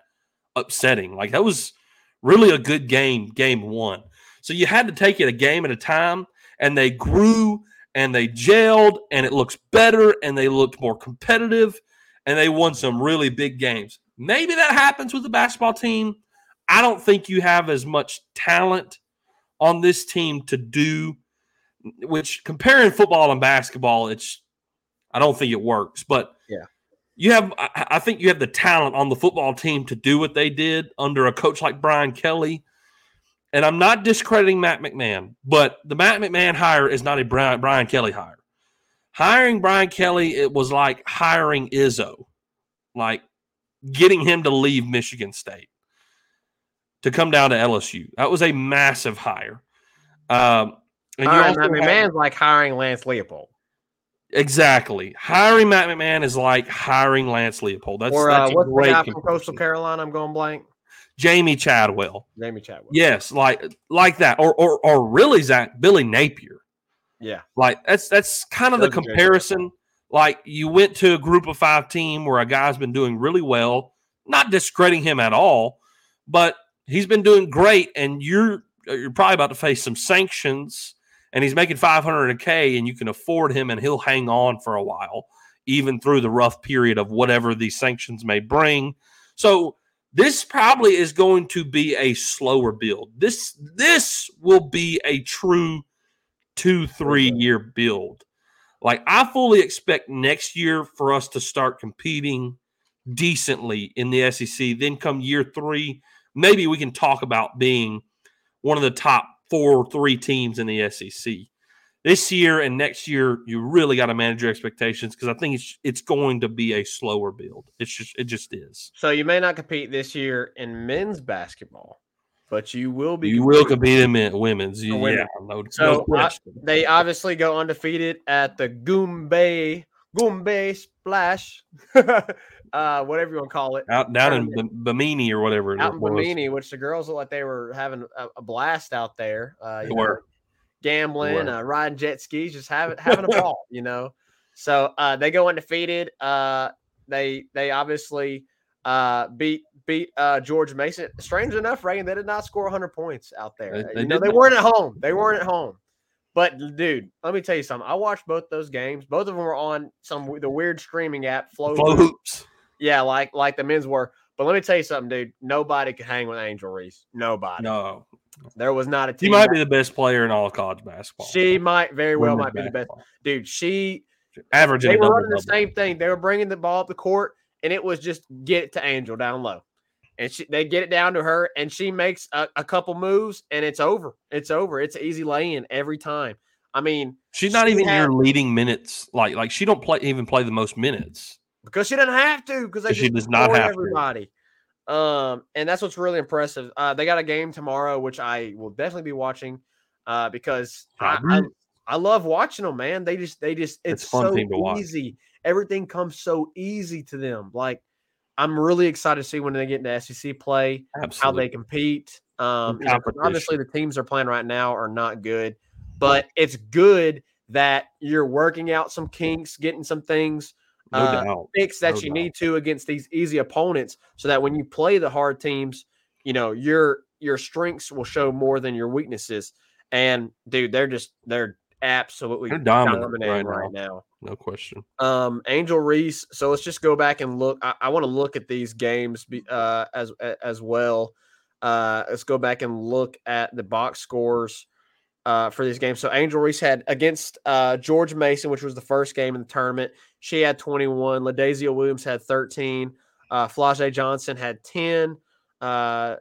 upsetting. Like, that was really a good game, game one. So you had to take it a game at a time, and they grew – and they gelled, and it looks better, and they looked more competitive, and they won some really big games. Maybe that happens with the basketball team. I don't think you have as much talent on this team to do, which comparing football and basketball, it's I don't think it works. But yeah, you have. I think you have the talent on the football team to do what they did under a coach like Brian Kelly. and I'm not discrediting Matt McMahon, but the Matt McMahon hire is not a Brian, Brian Kelly hire. Hiring Brian Kelly, it was like hiring Izzo, like getting him to leave Michigan State to come down to L S U. That was a massive hire. Um, and you also Matt McMahon is like hiring Lance Leopold. Exactly. Hiring Matt McMahon is like hiring Lance Leopold. That's, or, uh, that's a what's great the guy from Coastal Carolina? I'm going blank. Jamie Chadwell. Jamie Chadwell. Yes, like like that. Or or or really, Zach, Billy Napier. Yeah. Like that's that's kind of the comparison. Like you went to a group of five team where a guy's been doing really well, not discrediting him at all, but he's been doing great, and you're you're probably about to face some sanctions, and he's making five hundred K, and you can afford him, and he'll hang on for a while, even through the rough period of whatever these sanctions may bring. So this probably is going to be a slower build. This this will be a true two, three-year build. Like, I fully expect next year for us to start competing decently in the S E C. Then come year three, maybe we can talk about being one of the top four or three teams in the S E C. This year and next year, you really got to manage your expectations, because I think it's it's going to be a slower build. It's just it just is. So you may not compete this year in men's basketball, but you will be. You will compete in men, women's. Yeah, women. no, so no I, they obviously go undefeated at the Goombay Goombay Splash, uh, whatever you want to call it, out down in B- Bimini or whatever. It out in was. Bimini, which the girls looked like they were having a, a blast out there. Uh, you they know, were gambling, were. Uh, riding jet skis, just having having a ball, you know. So uh, they go undefeated. Uh, they they obviously uh, beat. beat uh, George Mason. Strange enough, Reagan, they did not score one hundred points out there. They, they, you know, they weren't at home. They weren't at home. But, dude, let me tell you something. I watched both those games. Both of them were on some the weird streaming app, Flow Hoops. Yeah, like like the men's were. But let me tell you something, dude. Nobody could hang with Angel Reese. Nobody. No. There was not a team. She might be the best player in all of college basketball. She might very well might be the best. Dude, she – average. They were running the same thing. They were bringing the ball up the court, and it was just get it to Angel down low. And she, they get it down to her, and she makes a, a couple moves, and it's over. It's over. It's an easy lay-in every time. I mean, she's not she even had, your leading minutes. Like, like she don't play even play the most minutes because she doesn't have to. Because she does not have everybody. To. Um, and that's what's really impressive. Uh, they got a game tomorrow, which I will definitely be watching. Uh, because I I, I I love watching them, man. They just they just it's, it's so easy. Everything comes so easy to them, like. I'm really excited to see when they get into S E C play, Absolutely. How they compete. Um, you know, obviously, the teams they're playing right now are not good, but it's good that you're working out some kinks, getting some things no uh, fixed that no you doubt. Need to against these easy opponents, so that when you play the hard teams, you know your your strengths will show more than your weaknesses. And dude, they're just they're absolutely they're dominant dominating right, right now. now. No question. Um, Angel Reese. So let's just go back and look. I, I want to look at these games uh, as as well. Uh, let's go back and look at the box scores uh, for these games. So Angel Reese had against uh, George Mason, which was the first game in the tournament. She had twenty-one. LaDaisia Williams had thirteen. Uh, Flau'jae Johnson had ten. Uh,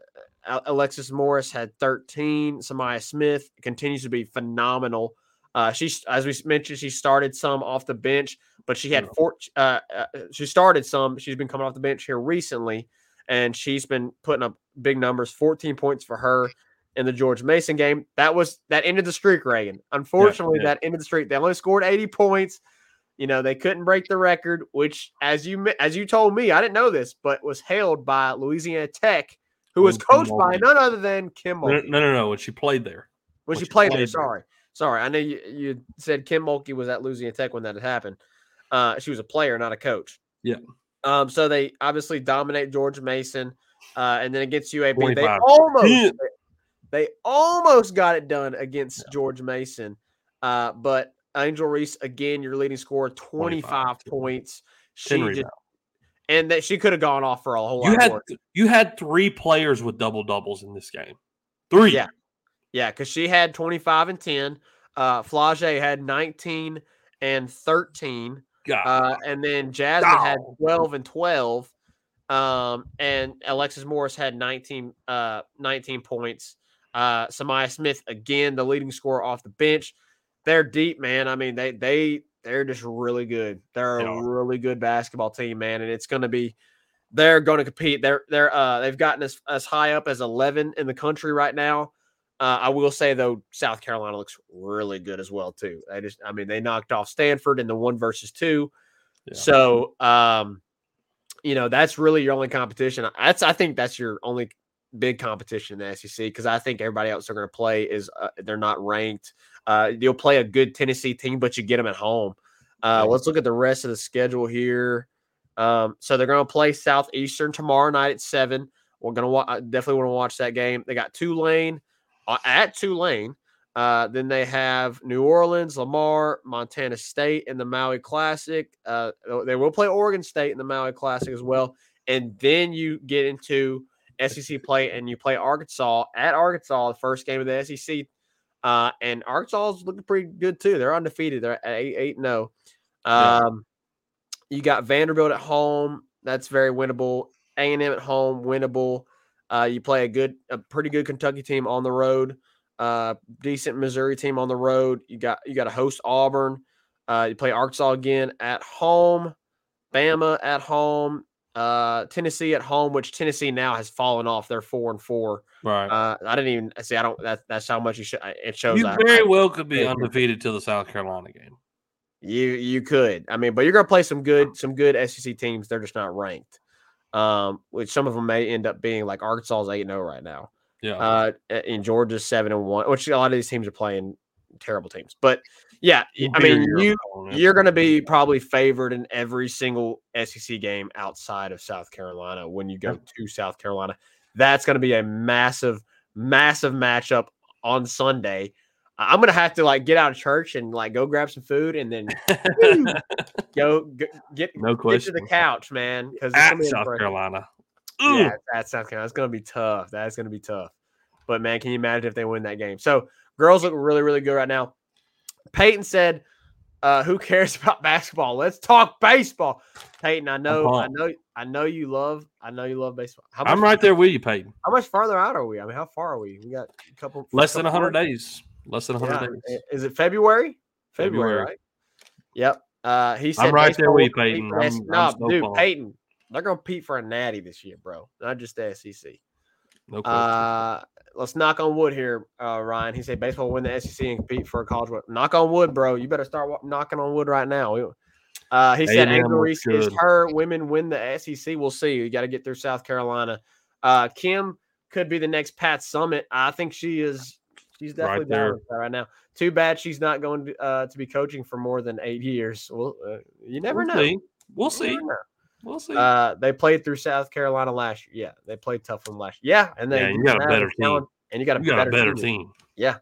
Alexis Morris had thirteen. Samaya Smith continues to be phenomenal. Uh, she, as we mentioned, she started some off the bench, but she had four. Uh, uh, she started some. She's been coming off the bench here recently, and she's been putting up big numbers. fourteen points for her in the George Mason game. That was that ended the streak, Reagan. Unfortunately, yeah, yeah. that ended the streak. They only scored eighty points. You know, they couldn't break the record, which, as you as you told me, I didn't know this, but was held by Louisiana Tech, who was coached by none other than Kim Mulkey. No, no, no, no. When she played there, when, when she, she played, played there. there. Sorry. Sorry, I know you, you said Kim Mulkey was at Louisiana Tech when that had happened. Uh, she was a player, not a coach. Yeah. Um. So they obviously dominate George Mason, uh, and then against U A B, twenty-five. they almost they almost got it done against yeah. George Mason. Uh, but Angel Reese again, your leading scorer, twenty-five, twenty-five points. She did, and that she could have gone off for a whole you lot had, more. You had three players with double doubles in this game. Three. Yeah. Yeah, because she had twenty-five and ten. Uh, Flau'jae had nineteen and thirteen. Uh, and then Jasmine God. had twelve and twelve. Um, and Alexis Morris had nineteen, uh, nineteen points. Uh, Samaya Smith, again, the leading scorer off the bench. They're deep, man. I mean, they, they, they're just really good. They're they a really good basketball team, man. And it's going to be, they're going to compete. They're, they're, uh, they've gotten as, as high up as eleven in the country right now. Uh, I will say, though, South Carolina looks really good as well, too. They just, I mean, they knocked off Stanford in the one versus two. Yeah. So, um, you know, that's really your only competition. That's, I think that's your only big competition in the S E C, because I think everybody else they're going to play is uh, they're not ranked. Uh, you'll play a good Tennessee team, but you get them at home. Uh, let's look at the rest of the schedule here. Um, so they're going to play Southeastern tomorrow night at seven. We're going to wa- definitely want to watch that game. They got Tulane uh, at Tulane. Uh, then they have New Orleans, Lamar, Montana State in the Maui Classic. Uh, they will play Oregon State in the Maui Classic as well. And then you get into S E C play, and you play Arkansas at Arkansas, the first game of the S E C. Uh, and Arkansas is looking pretty good, too. They're undefeated. They're at eight and oh. Um, yeah. You got Vanderbilt at home. That's very winnable. A and M at home, winnable. Uh, you play a good, a pretty good Kentucky team on the road. Uh, decent Missouri team on the road. You got you got to host Auburn. Uh, you play Arkansas again at home. Bama at home. Uh, Tennessee at home, which Tennessee now has fallen off. They're four and four. Right. Uh, I didn't even see. I don't. That, that's how much you should. It shows. You I, very well could be undefeated till the South Carolina game. You you could. I mean, but you're gonna play some good some good S E C teams. They're just not ranked. Um, which some of them may end up being like Arkansas's eight and zero right now. Yeah. Uh, and Georgia's seven and one. Which a lot of these teams are playing terrible teams, but yeah, I mean, you you're going to be probably favored in every single S E C game outside of South Carolina. When you go to South Carolina, that's going to be a massive, massive matchup on Sunday. I'm going to have to like get out of church and like go grab some food and then go, go get, no get to the couch, man. Because at South Carolina, Ooh. yeah, at South Carolina, it's going to be tough. That's going to be tough. But man, can you imagine if they win that game? So girls look really, really good right now. Peyton said, uh, who cares about basketball? Let's talk baseball. Peyton, I know, I know, I know you love, I know you love baseball. How much, I'm right there with you, Peyton. How much farther out are we? I mean, how far are we? We got a couple less couple than a hundred days. Less than one hundred yeah. days. Is it February? February, February. Right? Yep. Uh, he said, I'm right there with you, Peyton. I'm, I'm no, so dude, fun. Peyton, they're going to compete for a natty this year, bro. Not just the S E C. No question. Uh, Let's knock on wood here, uh, Ryan. He said baseball will win the S E C and compete for a college. Knock on wood, bro. You better start w- knocking on wood right now. Uh, he said Angel Reese is her. Women win the S E C. We'll see. You got to get through South Carolina. Uh, Kim could be the next Pat Summit. I think she is. She's definitely right there down with that right now. Too bad she's not going to, uh, to be coaching for more than eight years. Well, uh, you never we'll know. See. We'll you see. We'll see. Uh, they played through South Carolina last year. Yeah, they played tough one last year. Yeah, and they yeah, you got a better team, and you got a, you got better, a better team. team. Yeah,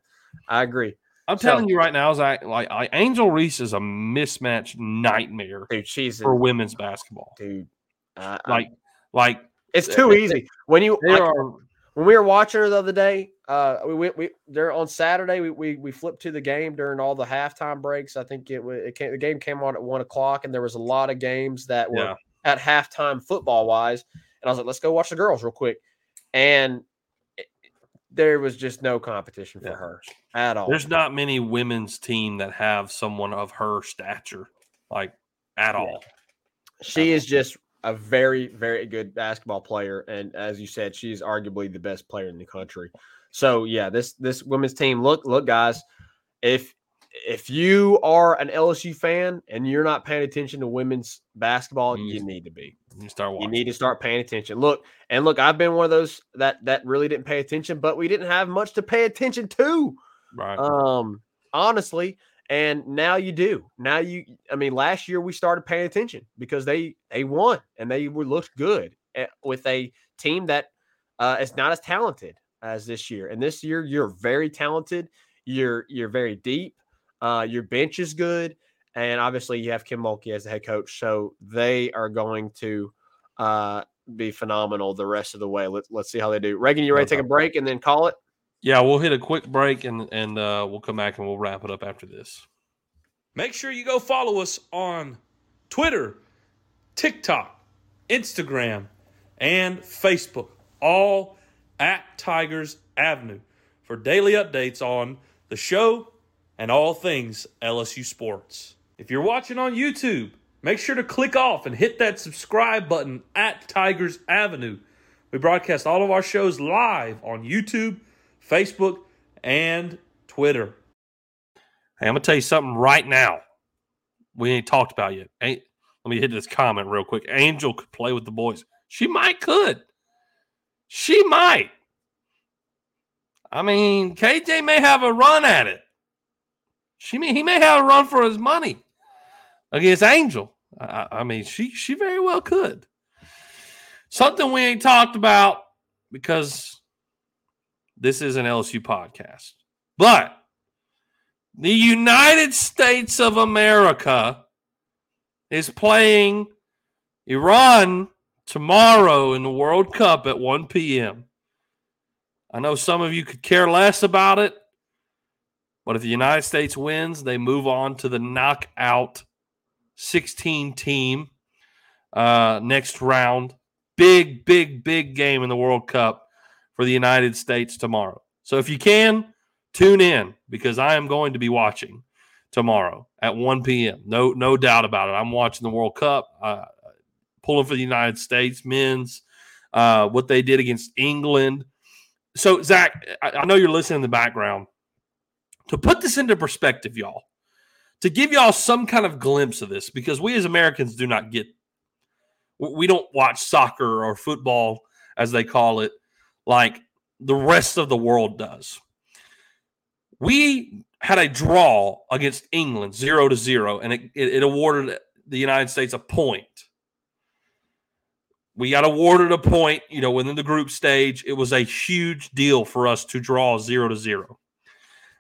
I agree. I'm so, telling you right now, Zach, like I, Angel Reese is a mismatch nightmare, dude, she's for in, women's basketball, dude. Uh, like, like it's too uh, easy when you like, are, when we were watching her the other day. Uh, we went we there on Saturday. We, we we flipped to the game during all the halftime breaks. I think it it came, the game came on at one o'clock, and there was a lot of games that were. Yeah. At halftime football wise. And I was like, let's go watch the girls real quick. And it, there was just no competition for yeah. her at all. There's not many women's team that have someone of her stature, like at yeah. all. She at is all. just a very, very good basketball player. And as you said, she's arguably the best player in the country. So yeah, this, this women's team, look, look guys, if, If you are an L S U fan and you're not paying attention to women's basketball, you, you need to be. You start watching. You need to start paying attention. Look, and look, I've been one of those that that really didn't pay attention, but we didn't have much to pay attention to. Right. Um, honestly, and now you do. Now you I mean, last year we started paying attention because they they won and they were looked good at, with a team that uh, is not as talented as this year. And this year you're very talented. You're you're very deep. Uh, your bench is good, and obviously you have Kim Mulkey as the head coach, so they are going to uh, be phenomenal the rest of the way. Let, let's see how they do. Reagan, you ready to take a break and then call it? Yeah, we'll hit a quick break, and, and uh, we'll come back and we'll wrap it up after this. Make sure you go follow us on Twitter, TikTok, Instagram, and Facebook, all at Tigers Avenue. for daily updates on the show and all things L S U sports. If you're watching on YouTube, make sure to click off and hit that subscribe button at Tigers Avenue. We broadcast all of our shows live on YouTube, Facebook, and Twitter. Hey, I'm going to tell you something right now. We ain't talked about yet. Ain't, let me hit this comment real quick. Angel could play with the boys. She might could. She might. I mean, K J may have a run at it. She may, he may have a run for his money against Angel. I, I mean, she she very well could. Something we ain't talked about because this is an L S U podcast. But the United States of America is playing Iran tomorrow in the World Cup at one p.m. I know some of you could care less about it, but if the United States wins, they move on to the knockout sixteen-team uh, next round. Big, big, big game in the World Cup for the United States tomorrow. So if you can, tune in because I am going to be watching tomorrow at one p.m. No, no doubt about it. I'm watching the World Cup. Uh, pulling for the United States men's, uh, what they did against England. So, Zach, I, I know you're listening in the background. To put this into perspective, y'all, to give y'all some kind of glimpse of this, because we as Americans do not get, we don't watch soccer or football, as they call it, like the rest of the world does. We had a draw against England, zero to zero, and it, it, it awarded the United States a point. We got awarded a point, you know, within the group stage. It was a huge deal for us to draw zero to zero.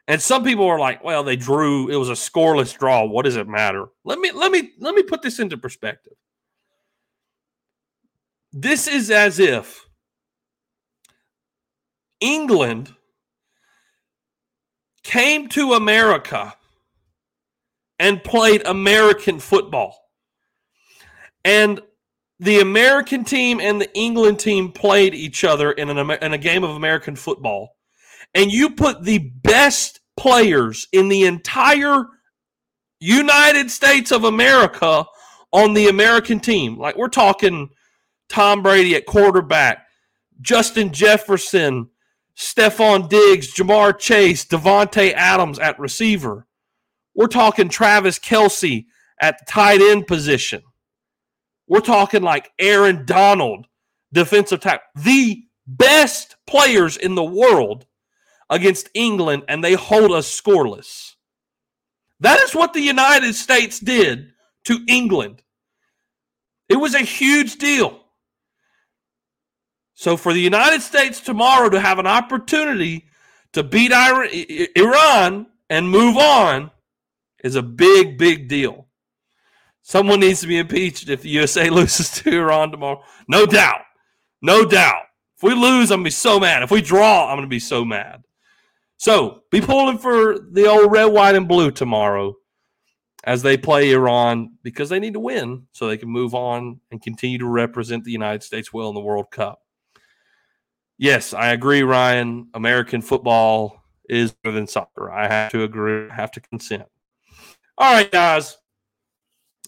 And some people are like, well, they drew, it was a scoreless draw. What does it matter? Let me, let me, let me put this into perspective. This is as if England came to America and played American football. And the American team and the England team played each other in, an, in a game of American football. And you put the best players in the entire United States of America on the American team. Like, we're talking Tom Brady at quarterback, Justin Jefferson, Stephon Diggs, Jamar Chase, Devontae Adams at receiver. We're talking Travis Kelce at the tight end position. We're talking like Aaron Donald, defensive tackle. The best players in the world against England, and they hold us scoreless. That is what the United States did to England. It was a huge deal. So for the United States tomorrow to have an opportunity to beat Iran and move on is a big, big deal. Someone needs to be impeached if the U S A loses to Iran tomorrow. No doubt. No doubt. If we lose, I'm going to be so mad. If we draw, I'm going to be so mad. So, be pulling for the old red, white, and blue tomorrow as they play Iran because they need to win so they can move on and continue to represent the United States well in the World Cup. Yes, I agree, Ryan. American football is better than soccer. I have to agree. I have to consent. All right, guys.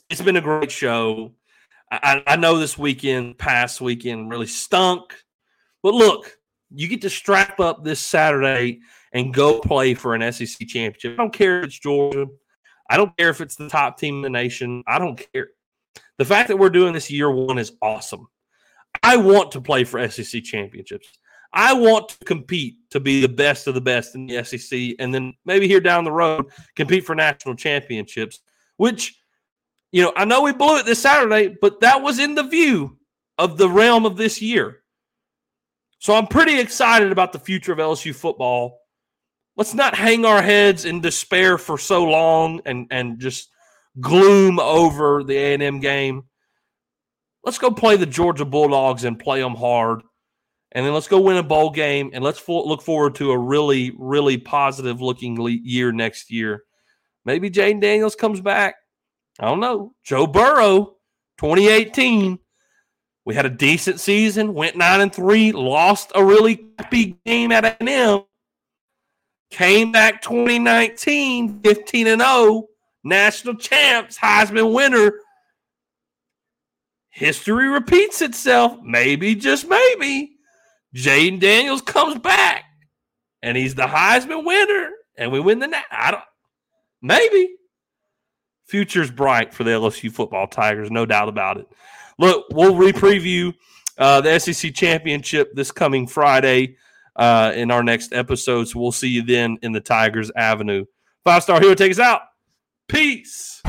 It's been a great show. I, I know this weekend, past weekend, really stunk. But look, you get to strap up this Saturday and go play for an S E C championship. I don't care if it's Georgia. I don't care if it's the top team in the nation. I don't care. The fact that we're doing this year one is awesome. I want to play for S E C championships. I want to compete to be the best of the best in the S E C and then maybe here down the road compete for national championships, which – you know, I know we blew it this Saturday, but that was in the view of the realm of this year. So I'm pretty excited about the future of L S U football. Let's not hang our heads in despair for so long and, and just gloom over the A and M game. Let's go play the Georgia Bulldogs and play them hard. And then let's go win a bowl game, and let's fo- look forward to a really, really positive-looking le- year next year. Maybe Jaden Daniels comes back. I don't know. Joe Burrow, twenty eighteen. We had a decent season, went nine and three, lost a really crappy game at A and M. Came back twenty nineteen, fifteen and oh, national champs, Heisman winner. History repeats itself. Maybe, just maybe, Jaden Daniels comes back and he's the Heisman winner and we win the na- I don't maybe. Future's bright for the L S U football Tigers, no doubt about it. Look, we'll re-preview uh, the S E C championship this coming Friday uh, in our next episode. So we'll see you then in the Tigers Avenue. Five Star Hero, take us out. Peace.